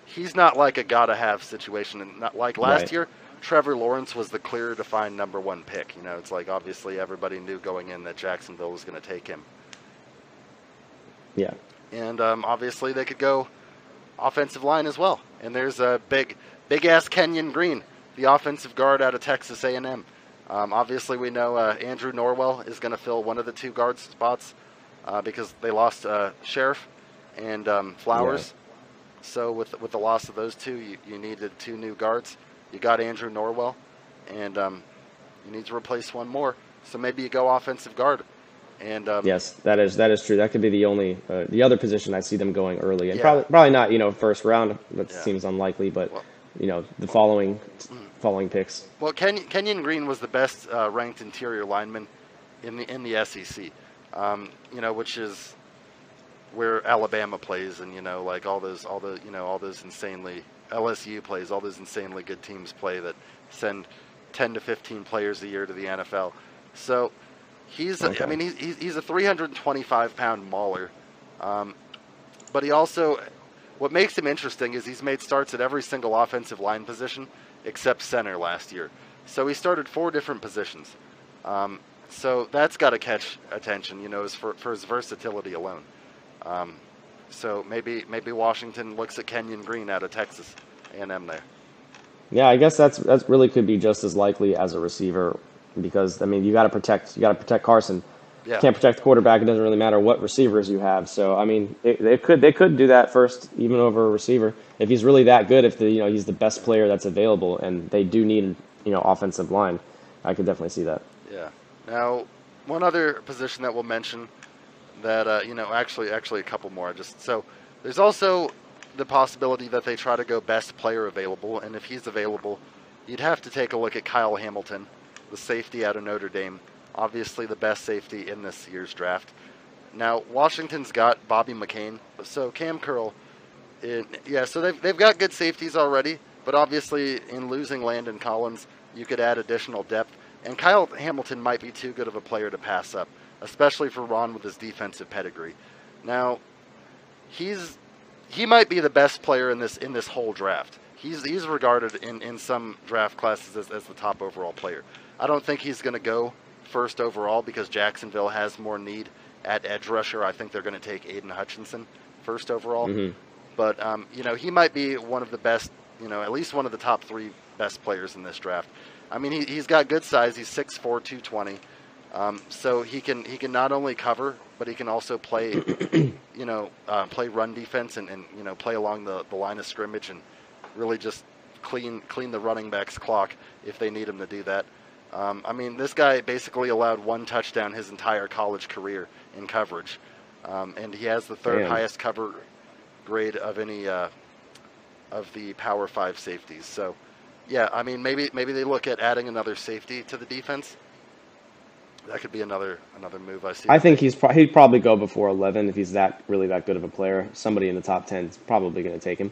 he's not like a gotta have situation. And not like last year, Trevor Lawrence was the clear defined number one pick. You know, it's like obviously everybody knew going in that Jacksonville was going to take him. Yeah, and obviously they could go offensive line as well, and there's a big-ass Kenyon Green, the offensive guard out of Texas A&M. Obviously, we know Andrew Norwell is going to fill one of the two guard spots because they lost Sheriff and Flowers. Yeah. So with the loss of those two, you needed two new guards. You got Andrew Norwell, and you need to replace one more. So maybe you go offensive guard. And yes, that is true. That could be the only the other position I see them going early, and probably not, you know, first round. That seems unlikely, but. Well, you know, the following picks. Well, Kenyon Green was the best ranked interior lineman in the SEC, you know, which is where Alabama plays, and you know, like all those insanely good teams play that send 10 to 15 players a year to the NFL. So he's a 325-pound mauler, but he also. What makes him interesting is he's made starts at every single offensive line position except center last year. So he started 4 different positions. So that's got to catch attention, you know, is for his versatility alone. So maybe Washington looks at Kenyon Green out of Texas A&M there. Yeah, I guess that's really could be just as likely as a receiver because I mean you got to protect Carson. Yeah. Can't protect the quarterback. It doesn't really matter what receivers you have. So I mean, they could do that first, even over a receiver, if he's really that good. If he's the best player that's available, and they do need offensive line, I could definitely see that. Yeah. Now, one other position that we'll mention that actually a couple more. There's also the possibility that they try to go best player available, and if he's available, you'd have to take a look at Kyle Hamilton, the safety out of Notre Dame. Obviously the best safety in this year's draft. Now, Washington's got Bobby McCain, so Cam Curl. So they've got good safeties already, but obviously in losing Landon Collins, you could add additional depth. And Kyle Hamilton might be too good of a player to pass up, especially for Ron with his defensive pedigree. Now, he might be the best player in this whole draft. He's regarded in some draft classes as the top overall player. I don't think he's going to go first overall because Jacksonville has more need at edge rusher. I think they're going to take Aiden Hutchinson first overall. Mm-hmm. But, he might be one of the best, at least one of the top 3 best players in this draft. I mean, he's got good size. He's 6'4", 220. So he can not only cover, but he can also play, play run defense and play along the line of scrimmage and really just clean the running back's clock if they need him to do that. I mean, this guy basically allowed one touchdown his entire college career in coverage, and he has the third highest cover grade of any of the Power 5 safeties. So, yeah, I mean, maybe they look at adding another safety to the defense. That could be another move I see. I think he'd probably go before 11 if he's really that good of a player. Somebody in the top 10 is probably going to take him.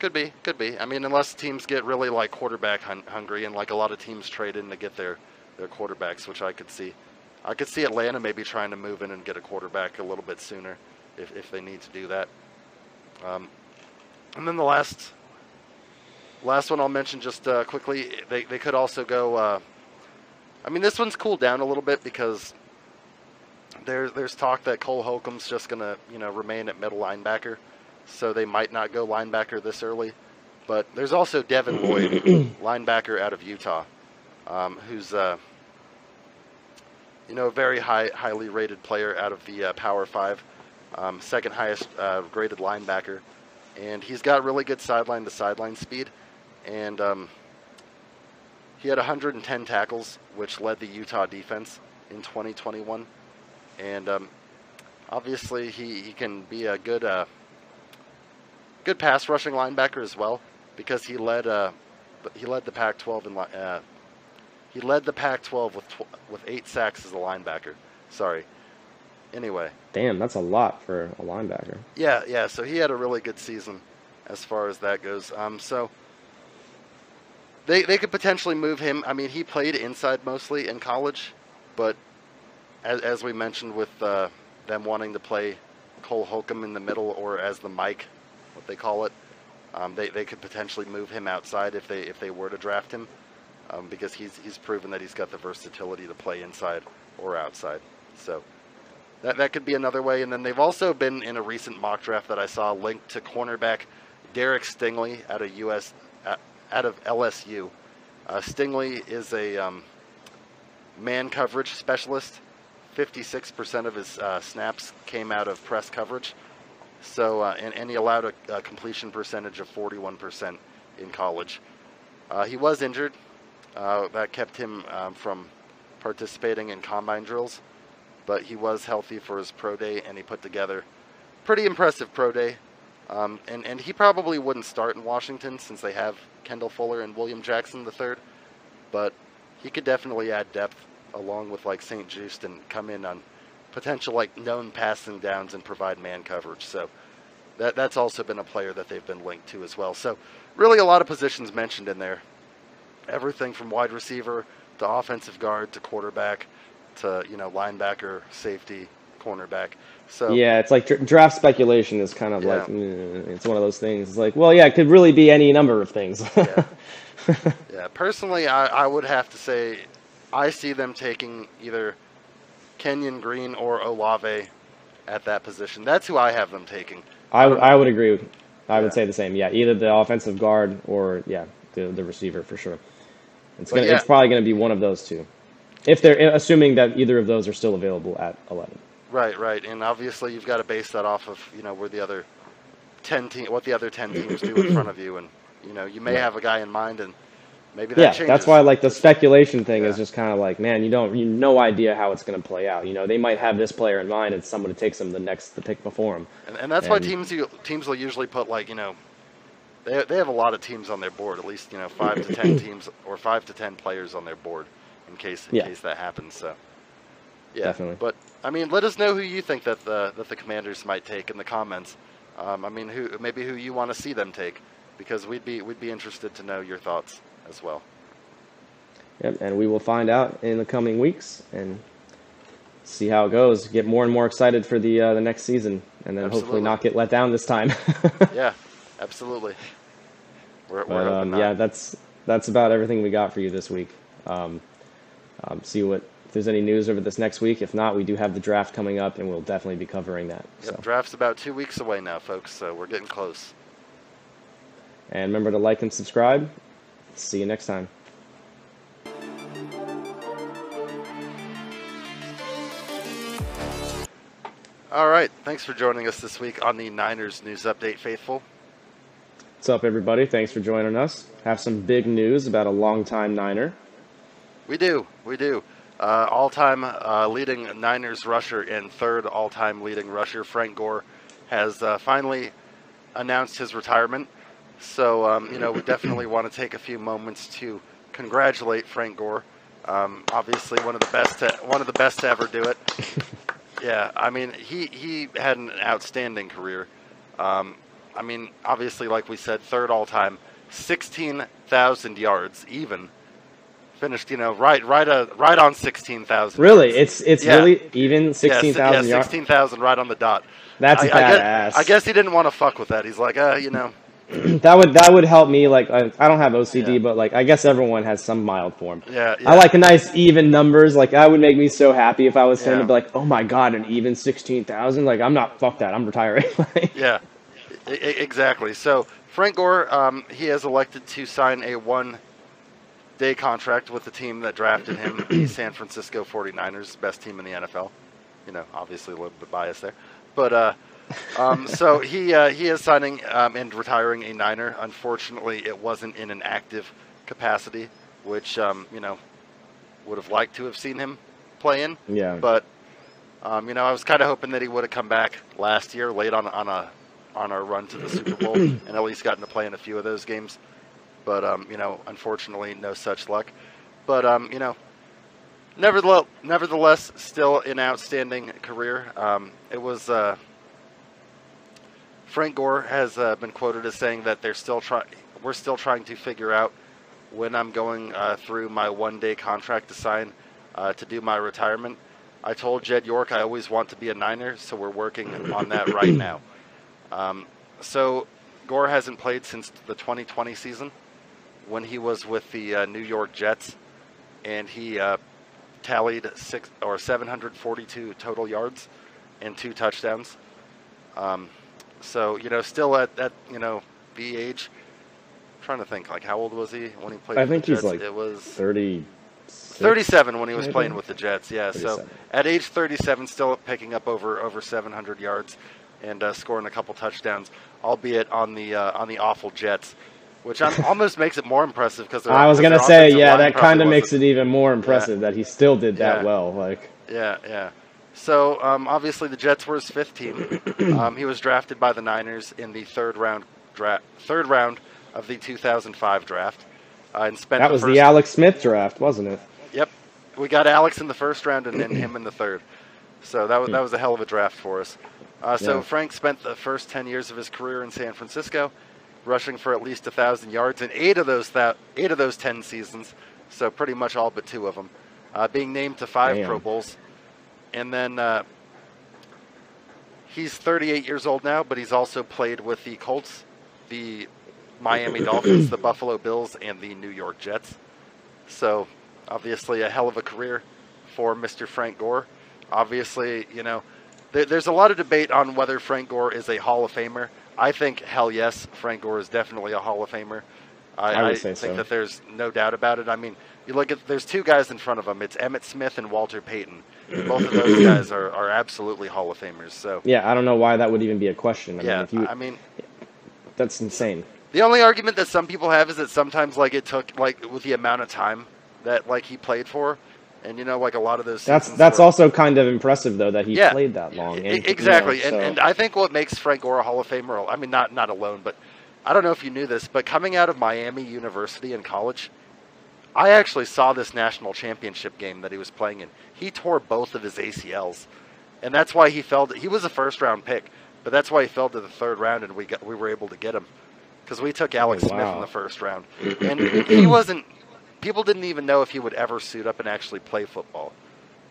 Could be. I mean, unless teams get really like quarterback hungry and like a lot of teams trade in to get their quarterbacks, which I could see. I could see Atlanta maybe trying to move in and get a quarterback a little bit sooner if they need to do that. And then the last one I'll mention just quickly. They could also go. I mean, this one's cooled down a little bit because there's talk that Cole Holcomb's just gonna remain at middle linebacker, so they might not go linebacker this early. But there's also Devin Lloyd, linebacker out of Utah, who's a very highly rated player out of the Power 5, second highest graded linebacker, and he's got really good sideline to sideline speed, and he had 110 tackles, which led the Utah defense in 2021. And obviously, he can be a good pass rushing linebacker as well, because he led the Pac-12 in he led the Pac-12 with 8 sacks as a linebacker. Sorry. Anyway. Damn, that's a lot for a linebacker. Yeah. So he had a really good season, as far as that goes. They could potentially move him. I mean, he played inside mostly in college, but as we mentioned with them wanting to play Cole Holcomb in the middle or as the Mike, what they call it, they could potentially move him outside if they were to draft him, because he's proven that he's got the versatility to play inside or outside. So that could be another way. And then they've also been in a recent mock draft that I saw linked to cornerback Derek Stingley out of LSU. Stingley is a man coverage specialist. 56% of his snaps came out of press coverage. So, and he allowed a completion percentage of 41% in college. He was injured. That kept him from participating in combine drills. But he was healthy for his pro day, and he put together pretty impressive pro day. And he probably wouldn't start in Washington since they have Kendall Fuller and William Jackson III, but he could definitely add depth along with like St. Just and come in on potential like known passing downs and provide man coverage. So that's also been a player that they've been linked to as well. So really a lot of positions mentioned in there. Everything from wide receiver to offensive guard to quarterback to linebacker, safety, cornerback. So yeah, it's like draft speculation is kind of like it's one of those things. It's like, well, yeah, it could really be any number of things. Yeah. Personally, I would have to say I see them taking either Kenyon Green or Olave at that position. That's who I have them taking. I would agree. I would say the same. Yeah, either the offensive guard or the receiver for sure. It's probably gonna be one of those two, if they're assuming that either of those are still available at 11. Right, and obviously you've got to base that off of where the other 10 what the other 10 teams do in front of you, and you may have a guy in mind, and maybe that changes. Yeah, that's why like the speculation thing is just kind of like, man, you no idea how it's going to play out. They might have this player in mind, and somebody takes them the pick before him, and that's why teams will usually put like they have a lot of teams on their board, at least 5 to 10 teams or 5 to 10 players on their board in case that happens. So. Yeah, definitely. But I mean, let us know who you think that the Commanders might take in the comments. I mean, who you want to see them take, because we'd be interested to know your thoughts as well. Yep, and we will find out in the coming weeks and see how it goes. Get more and more excited for the next season, and then hopefully not get let down this time. Yeah, absolutely. We're hoping not. Yeah, that's about everything we got for you this week. See what. If there's any news over this next week. If not, we do have the draft coming up, and we'll definitely be covering that. Yep, so. Draft's about 2 weeks away now, folks, so we're getting close. And remember to like and subscribe. See you next time. All right. Thanks for joining us this week on the Niners News Update, Faithful. What's up, everybody? Thanks for joining us. Have some big news about a longtime Niner. We do. We do. All-time leading Niners rusher and third all-time leading rusher, Frank Gore, has finally announced his retirement. So, you know, we definitely want to take a few moments to congratulate Frank Gore. Obviously, one of the best to ever do it. Yeah, I mean, he had an outstanding career. I mean, obviously, like we said, third all-time, 16,000 yards even. Finished, you know, right on 16,000. Really? Yards. It's yeah. Really even 16,000 yards? 16,000 right on the dot. That's badass. I guess he didn't want to fuck with that. He's like, you know. That would help me. Like, I don't have OCD, yeah. But like, I guess everyone has some mild form. Yeah, yeah. I like a nice even numbers. Like, that would make me so happy if I was him to be like, oh my god, an even 16,000. Like, I'm not, fuck that, I'm retiring. Yeah, exactly. So Frank Gore, he has elected to sign a one-day contract with the team that drafted him, the San Francisco 49ers, best team in the NFL. You know, obviously a little bit biased there, but. So he is signing and retiring a Niner. Unfortunately, it wasn't in an active capacity, which you know, would have liked to have seen him playing. Yeah. But you know, I was kind of hoping that he would have come back last year, late on our run to the Super Bowl, and at least gotten to play in a few of those games. But you know, unfortunately, no such luck. But you know. Nevertheless, still an outstanding career. It was. Frank Gore has been quoted as saying that we're still trying to figure out when I'm going through my one-day contract to sign to do my retirement. I told Jed York I always want to be a Niner, so we're working on that right now. So Gore hasn't played since the 2020 season when he was with the New York Jets, and he tallied 742 total yards and 2 touchdowns. So, you know, still at that, you know, the age, I'm trying to think, like, how old was he when he played? I think he's like, it was 37 when he was playing with the Jets. Yeah. So at age 37, still picking up over 700 yards and scoring a couple touchdowns, albeit on the awful Jets, which almost makes it more impressive because I was going to say, yeah, that kind of makes it even more impressive that he still did that well. Like, yeah. Yeah. So, obviously, the Jets were his 5th team. He was drafted by the Niners in the third round of the 2005 draft. And spent that was the Alex Smith draft, wasn't it? Yep. We got Alex in the 1st round and then him in the 3rd. So, that was a hell of a draft for us. So, yeah. Frank spent the first 10 years of his career in San Francisco, rushing for at least 1,000 yards in 8 of those 10 seasons. So, pretty much all but 2 of them. Being named to 5 Pro Bowls. And then he's 38 years old now, but he's also played with the Colts, the Miami Dolphins, the Buffalo Bills, and the New York Jets. So obviously a hell of a career for Mr. Frank Gore. Obviously, you know, there's a lot of debate on whether Frank Gore is a Hall of Famer. I think, hell yes, Frank Gore is definitely a Hall of Famer. I think that there's no doubt about it. I mean, you look at there's 2 guys in front of him. It's Emmitt Smith and Walter Payton. Both of those guys are absolutely Hall of Famers. So yeah, I don't know why that would even be a question. I mean, that's insane. The only argument that some people have is that sometimes like it took like with the amount of time that like he played for, and you know like a lot of those. That's also kind of impressive though that he played that long. And, exactly, you know, and I think what makes Frank Gore a Hall of Famer. I mean, not alone, but. I don't know if you knew this, but coming out of Miami University in college, I actually saw this national championship game that he was playing in. He tore both of his ACLs, and that's why he fell. He was a first-round pick, but that's why he fell to the 3rd round, and we were able to get him because we took Alex Smith in the 1st round, and he wasn't. People didn't even know if he would ever suit up and actually play football,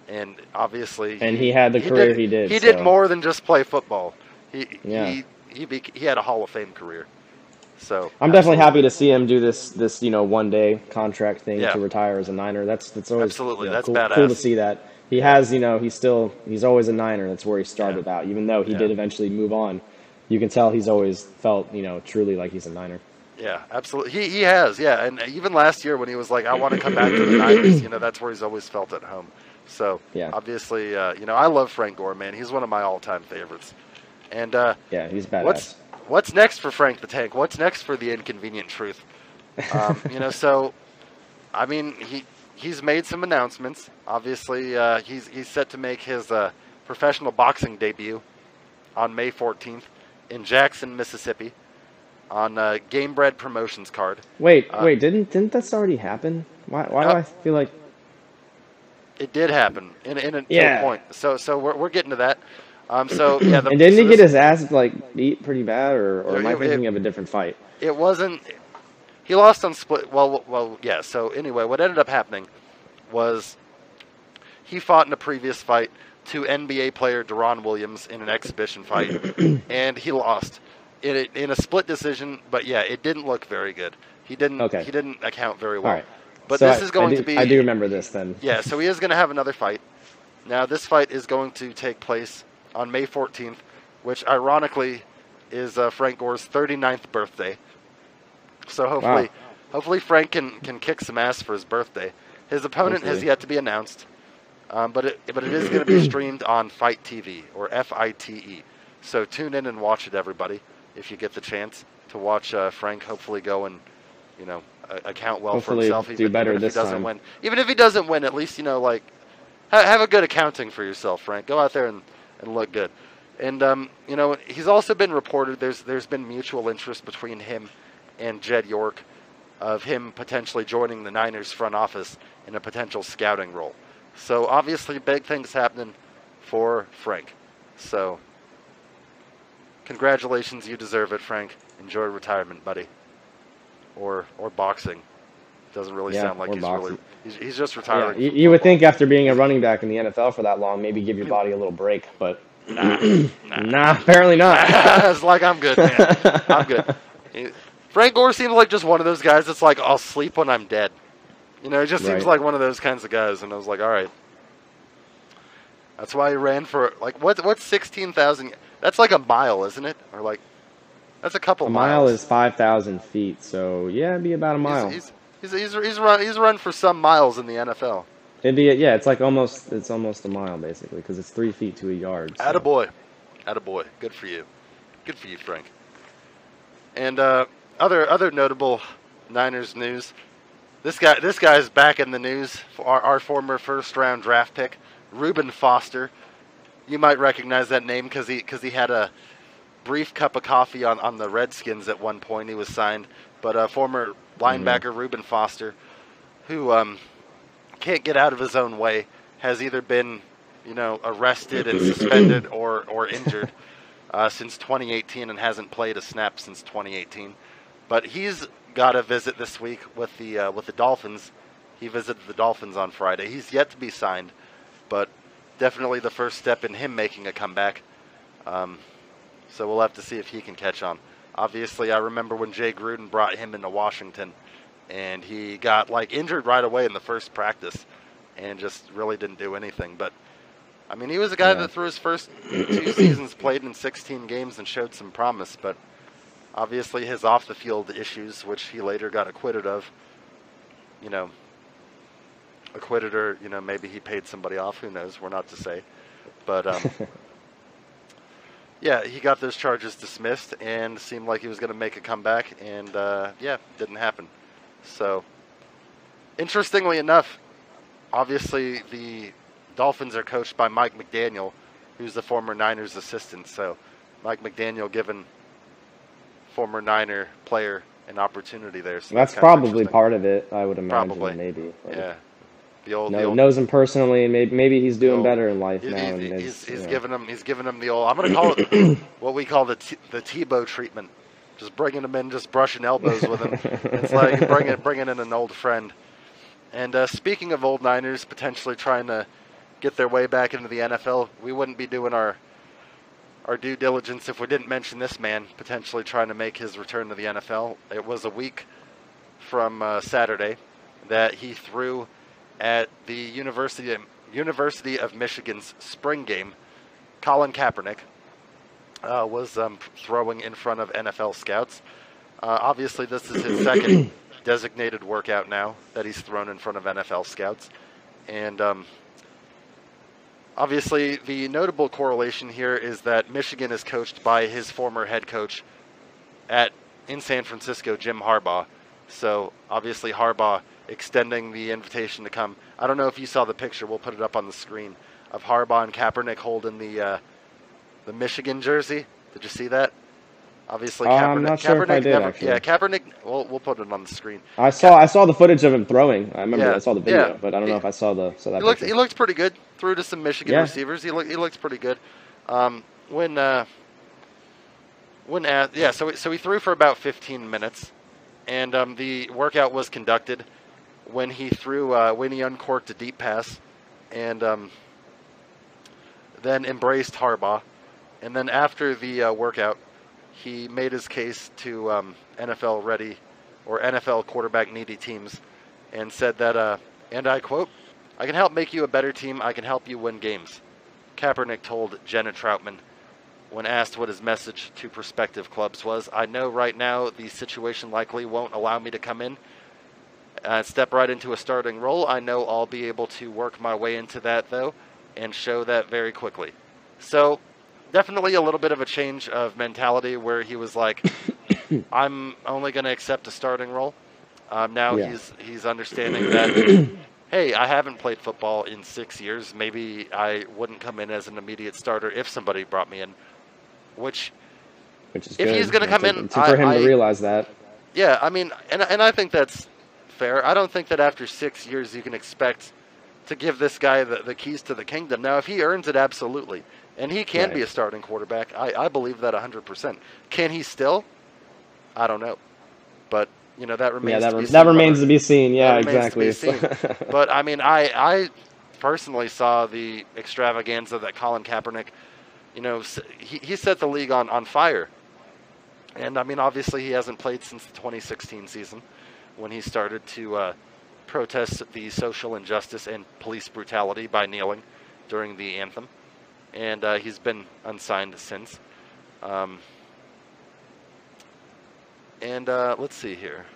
and obviously, and he had the career he did. He did more than just play football. He had a Hall of Fame career. So I'm definitely happy to see him do this you know one-day contract thing to retire as a Niner. That's always absolutely you know, that's cool, badass. Cool to see that he has you know he's always a Niner. That's where he started out. Even though he did eventually move on, you can tell he's always felt you know truly like he's a Niner. Yeah, absolutely. He has and even last year when he was like I want to come back to the Niners. You know that's where he's always felt at home. So yeah, obviously, you know, I love Frank Gore, man. He's one of my all-time favorites. And yeah, he's badass. What's next for Frank the Tank? What's next for the Inconvenient Truth? You know, so I mean, he's made some announcements. Obviously, he's set to make his professional boxing debut on May 14th in Jackson, Mississippi, on Game Bread Promotions card. Wait, wait, didn't that already happen? Why do I feel like it did happen in a point? So we're getting to that. So yeah, and didn't he get his ass like beat pretty bad, or am I thinking of a different fight? It wasn't. He lost on split. Well, yeah. So anyway, what ended up happening was he fought in a previous fight to NBA player Deron Williams in an exhibition fight, and he lost in a split decision. But yeah, it didn't look very good. He didn't account very well. All right. But so this is going to be. I do remember this then. Yeah. So he is going to have another fight. Now this fight is going to take place on May 14th, which ironically is Frank Gore's 39th birthday. So hopefully Frank can kick some ass for his birthday. His opponent has yet to be announced, but it is going to be streamed on Fight TV, or FITE. So tune in and watch it, everybody, if you get the chance to watch Frank hopefully go and, you know, account well hopefully for himself. Even if he doesn't win. Even if he doesn't win, at least, you know, like, have a good accounting for yourself, Frank. Go out there and look good. And, you know, he's also been reported there's been mutual interest between him and Jed York of him potentially joining the Niners front office in a potential scouting role. So obviously big things happening for Frank. So congratulations, you deserve it, Frank. Enjoy retirement, buddy. Or boxing. Doesn't really sound like he's just retiring. Yeah, you would think after being a running back in the NFL for that long, maybe give your body a little break, but nah, apparently not. It's like, I'm good, man. I'm good. Frank Gore seems like just one of those guys that's like, I'll sleep when I'm dead. You know, it just seems like one of those kinds of guys. And I was like, all right. That's why he ran for, like, what's 16,000? That's like a mile, isn't it? Or like, that's a couple miles. A mile is 5,000 feet. So, yeah, it'd be about a mile. He's run for some miles in the NFL. It'd be, yeah, it's almost a mile, basically, because it's 3 feet to a yard. So. Attaboy. Attaboy. Good for you. Good for you, Frank. And, Other notable Niners news. This guy is back in the news. Our former first-round draft pick, Reuben Foster. You might recognize that name because he had a brief cup of coffee on the Redskins at one point. He was signed, but a former linebacker, Reuben Foster, who can't get out of his own way, has either been, you know, arrested and suspended or injured since 2018 and hasn't played a snap since 2018. But he's got a visit this week with the Dolphins. He visited the Dolphins on Friday. He's yet to be signed, but definitely the first step in him making a comeback. So we'll have to see if he can catch on. Obviously, I remember when Jay Gruden brought him into Washington, and he got like injured right away in the first practice, and just really didn't do anything. But I mean, he was a guy that through his first two seasons played in 16 games and showed some promise, but. Obviously, his off-the-field issues, which he later got acquitted of, you know, maybe he paid somebody off. Who knows? We're not to say. But, yeah, he got those charges dismissed and seemed like he was going to make a comeback. And, yeah, didn't happen. So, interestingly enough, obviously the Dolphins are coached by Mike McDaniel, who's the former Niners assistant. So, Mike McDaniel given... former Niner player an opportunity there. So that's probably part of it, I would imagine. Probably. Maybe. Like, yeah. The old knows him personally, and maybe he's doing better in life now. He's giving him the old, I'm going to call it what we call the Tebow treatment. Just bringing him in, just brushing elbows with him. It's like bringing in an old friend. And speaking of old Niners potentially trying to get their way back into the NFL, we wouldn't be doing our due diligence if we didn't mention this man potentially trying to make his return to the NFL. It was a week from Saturday that he threw at the University of Michigan's spring game. Colin Kaepernick was throwing in front of NFL scouts. Obviously, this is his second designated workout now that he's thrown in front of NFL scouts. And Obviously, the notable correlation here is that Michigan is coached by his former head coach in San Francisco, Jim Harbaugh. So obviously Harbaugh extending the invitation to come. I don't know if you saw the picture. We'll put it up on the screen of Harbaugh and Kaepernick holding the Michigan jersey. Did you see that? Obviously, Kaepernick. I'm not sure if I did, actually. Yeah, Kaepernick. We'll put it on the screen. I saw the footage of him throwing. I remember I saw the video, but I don't know if I saw the. So that he looked pretty good. Threw to some Michigan receivers. He looked pretty good. So he threw for about 15 minutes, and the workout was conducted when he threw when he uncorked a deep pass, and then embraced Harbaugh, and then after the workout. He made his case to NFL-ready or NFL quarterback-needy teams and said that, and I quote, "I can help make you a better team. I can help you win games," Kaepernick told Jenna Troutman when asked what his message to prospective clubs was. "I know right now the situation likely won't allow me to come in and step right into a starting role. I know I'll be able to work my way into that, though, and show that very quickly." So... definitely a little bit of a change of mentality where he was like, I'm only going to accept a starting role. He's understanding that, hey, I haven't played football in 6 years. Maybe I wouldn't come in as an immediate starter if somebody brought me in, which is if good. He's going to come in. For him to realize that. Yeah, I mean, and I think that's fair. I don't think that after 6 years you can expect to give this guy the keys to the kingdom. Now, if he earns it, absolutely. And he can be a starting quarterback. I believe that 100%. Can he still? I don't know. But, you know, that remains to be seen. That remains to be seen. Yeah, exactly. But, I mean, I personally saw the extravaganza that Colin Kaepernick, you know, he set the league on fire. And, I mean, obviously he hasn't played since the 2016 season when he started to protest the social injustice and police brutality by kneeling during the anthem. And he's been unsigned since. Let's see here.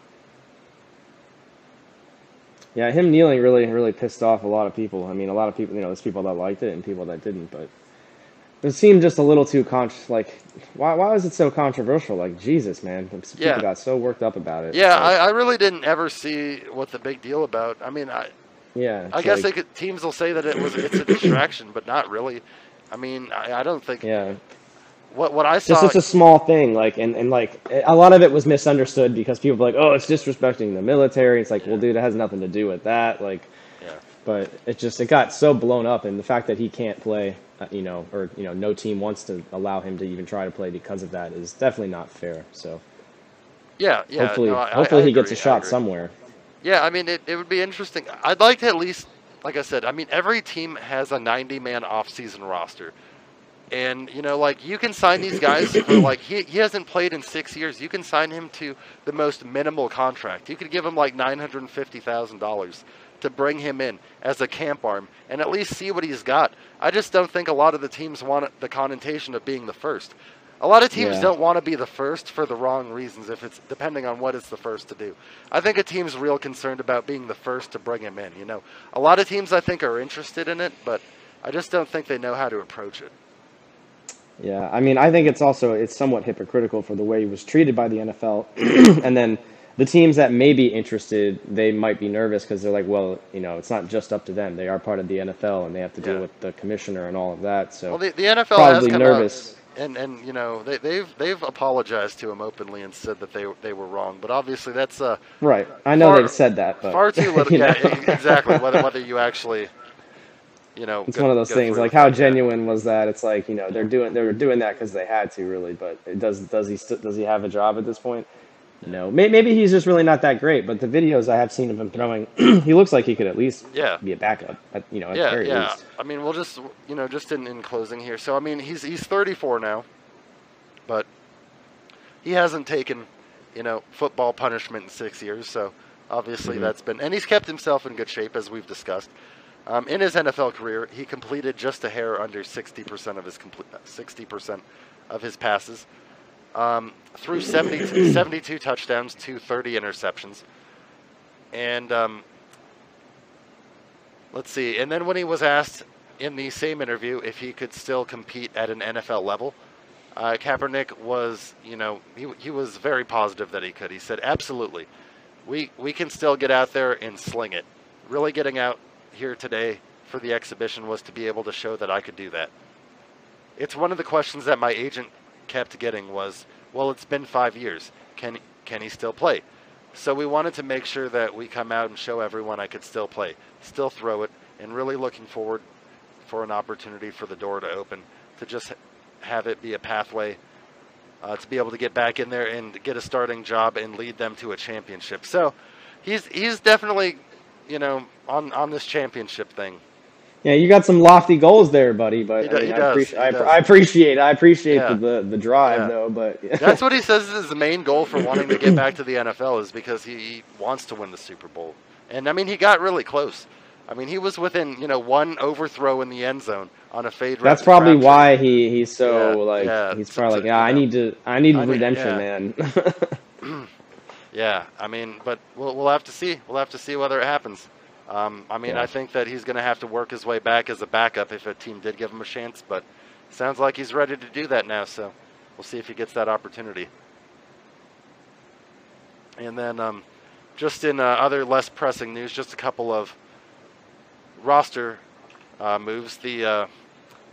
Yeah, him kneeling really, really pissed off a lot of people. I mean, a lot of people, you know, there's people that liked it and people that didn't. But it seemed just a little too why was it so controversial? Like, Jesus, man. People got so worked up about it. Yeah, like, I really didn't ever see what the big deal about. I mean, I guess teams will say that it's a distraction, but not really. I mean, I don't think. Yeah. What I saw. It's a small thing, like, and like a lot of it was misunderstood because people were like, oh, it's disrespecting the military. It's like, well, dude, it has nothing to do with that. Like, but it got so blown up, and the fact that he can't play, no team wants to allow him to even try to play because of that is definitely not fair. So. Yeah. Hopefully, hopefully he gets a shot somewhere. Yeah, I mean, it would be interesting. I'd like to at least. Like I said, I mean, every team has a 90-man off-season roster. And, you know, like, you can sign these guys for, like, he hasn't played in 6 years. You can sign him to the most minimal contract. You could give him, like, $950,000 to bring him in as a camp arm and at least see what he's got. I just don't think a lot of the teams want the connotation of being the first. A lot of teams don't want to be the first for the wrong reasons, if it's depending on what it's the first to do. I think a team's real concerned about being the first to bring him in, you know. A lot of teams, I think, are interested in it, but I just don't think they know how to approach it. Yeah, I mean, I think it's somewhat hypocritical for the way he was treated by the NFL. And then the teams that may be interested, they might be nervous because they're like, well, you know, it's not just up to them. They are part of the NFL, and they have to deal with the commissioner and all of that. So well, the NFL probably has nervous. And you know, they've apologized to him openly and said that they were wrong, but obviously that's right. I know they've said that, but far too little. Exactly. Whether you actually, you know, it's one of those things. Like, how genuine was that? It's like, you know, they were doing that because they had to, really. But does he have a job at this point? No. Maybe he's just really not that great. But the videos I have seen of him throwing, he looks like he could at least be a backup. At the very least. I mean, we'll just, you know, just in closing here. So I mean, he's 34 now, but he hasn't taken, you know, football punishment in 6 years. So obviously that's been, and he's kept himself in good shape, as we've discussed. In his NFL career, he completed just a hair under 60% of his 60% of his passes. Threw 72 touchdowns to 30 interceptions. And let's see. And then when he was asked in the same interview if he could still compete at an NFL level. Kaepernick was, he was very positive that he could. He said, absolutely. We can still get out there and sling it. Really getting out here today for the exhibition was to be able to show that I could do that. It's one of the questions that my agent kept getting was, well, it's been 5 years. Can he still play? So we wanted to make sure that we come out and show everyone I could still play, still throw it, and really looking forward for an opportunity for the door to open, to just have it be a pathway to be able to get back in there and get a starting job and lead them to a championship. So he's definitely, on this championship thing. Yeah, you got some lofty goals there, buddy. But I appreciate yeah. the drive, yeah. though. But yeah. That's what he says is the main goal for wanting to get back to the NFL is because he wants to win the Super Bowl. And I mean, he got really close. I mean, he was within one overthrow in the end zone on a fade. That's probably why he's so he's probably I need redemption, man. Yeah, I mean, but we'll have to see. We'll have to see whether it happens. I think that he's going to have to work his way back as a backup if a team did give him a chance, but sounds like he's ready to do that now, so we'll see if he gets that opportunity. And then just in other less pressing news, just a couple of roster moves. The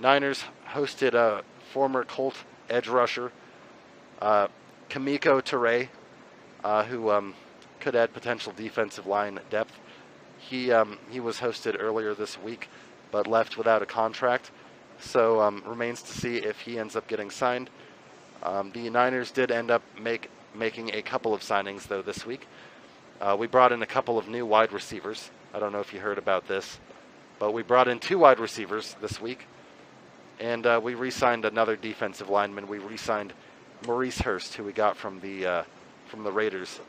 Niners hosted a former Colt edge rusher, Kamiko Toure, who could add potential defensive line depth. He was hosted earlier this week, but left without a contract, so remains to see if he ends up getting signed. The Niners did end up making a couple of signings, though, this week. We brought in a couple of new wide receivers. I don't know if you heard about this, but we brought in 2 wide receivers this week, and we re-signed another defensive lineman. We re-signed Maurice Hurst, who we got from the Raiders,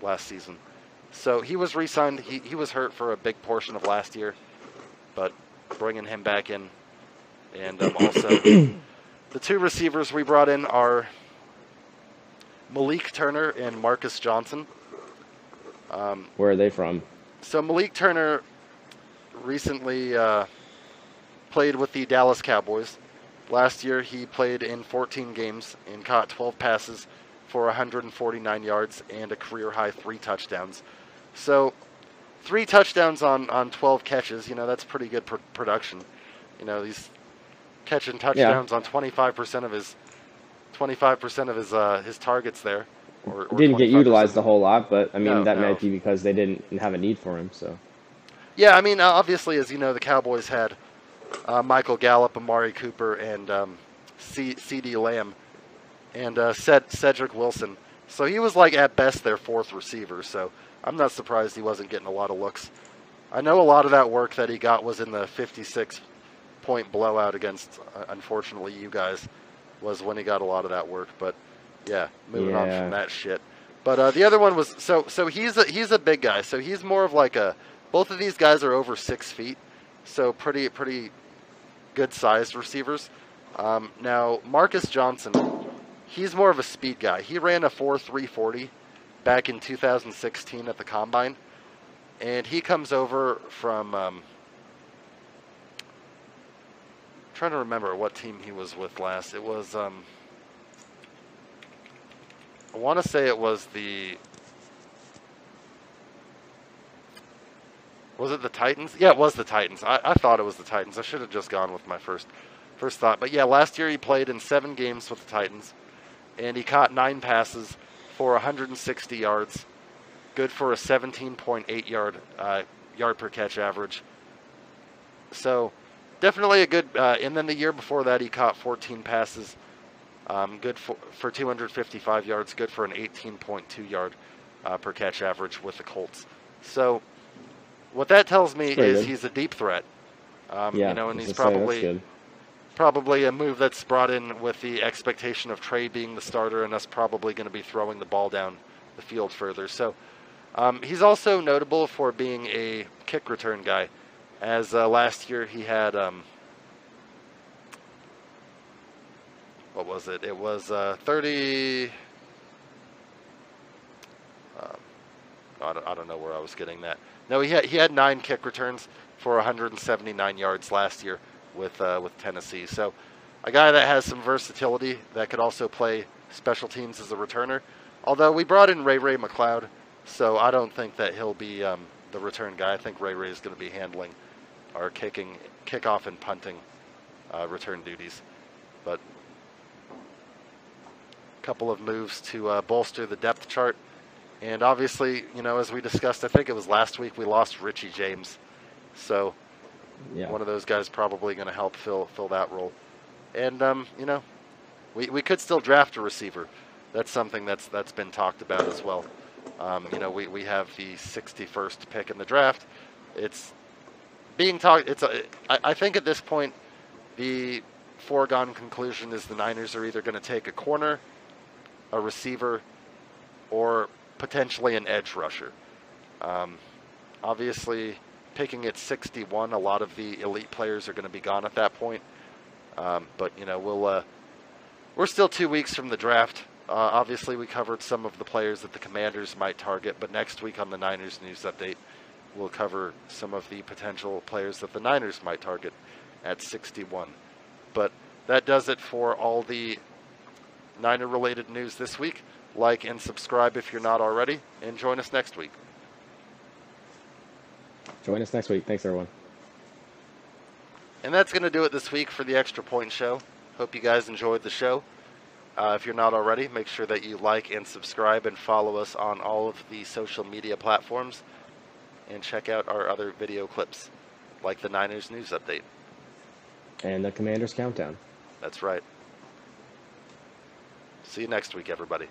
last season. So he was re-signed. He was hurt for a big portion of last year, but bringing him back in. And also the 2 receivers we brought in are Malik Turner and Marcus Johnson. Where are they from? So Malik Turner recently played with the Dallas Cowboys. Last year he played in 14 games and caught 12 passes for 149 yards and a career-high 3 touchdowns. So 3 touchdowns on 12 catches, that's pretty good production. These catching touchdowns on 25% of his his targets there. Or didn't get utilized a whole lot, but I mean might be because they didn't have a need for him. So yeah, I mean obviously as you know the Cowboys had Michael Gallup, Amari Cooper, and C.D. Lamb, and Cedric Wilson. So he was at best their 4th receiver, so I'm not surprised he wasn't getting a lot of looks. I know a lot of that work that he got was in the 56-point blowout against, unfortunately, you guys, was when he got a lot of that work. But, yeah, moving on from that shit. But the other one was, so he's a big guy. So he's more of both of these guys are over 6 feet, so pretty good-sized receivers. Now, Marcus Johnson, he's more of a speed guy. He ran a 4.340 back in 2016 at the Combine, and he comes over from I'm trying to remember what team he was with last. It was I want to say it was the Titans? Yeah, it was the Titans. I thought it was the Titans. I should have just gone with my first thought. But yeah, last year he played in 7 games with the Titans. And he caught 9 passes for 160 yards, good for a 17.8 yard per catch average. So definitely a good. And then the year before that, he caught 14 passes, good for 255 yards, good for an 18.2 yard per catch average with the Colts. So what that tells me is he's a deep threat. And he's probably a move that's brought in with the expectation of Trey being the starter and us probably going to be throwing the ball down the field further. So he's also notable for being a kick return guy, as last year he had, what was it? It was I don't know where I was getting that. No, he had 9 kick returns for 179 yards last year with Tennessee. So a guy that has some versatility that could also play special teams as a returner. Although we brought in Ray McLeod, so I don't think that he'll be the return guy. I think Ray is going to be handling our kicking, kickoff and punting return duties. But a couple of moves to bolster the depth chart. And obviously, you know, as we discussed, I think it was last week, we lost Richie James. So yeah, one of those guys probably going to help fill that role. And, you know, we could still draft a receiver. That's something that's been talked about as well. You know, we have the 61st pick in the draft. It's being talked. I think at this point, the foregone conclusion is the Niners are either going to take a corner, a receiver, or potentially an edge rusher. Obviously, picking at 61, a lot of the elite players are going to be gone at that point. But you know, we're still 2 weeks from the draft. Obviously, we covered some of the players that the Commanders might target, but next week on the Niners News Update, we'll cover some of the potential players that the Niners might target at 61. But that does it for all the Niner-related news this week. Like and subscribe if you're not already, and join us next week. Join us next week. Thanks, everyone. And that's going to do it this week for the Extra Point Show. Hope you guys enjoyed the show. If you're not already, make sure that you like and subscribe and follow us on all of the social media platforms, and check out our other video clips like the Niners News Update and the Commanders Countdown. That's right. See you next week, everybody.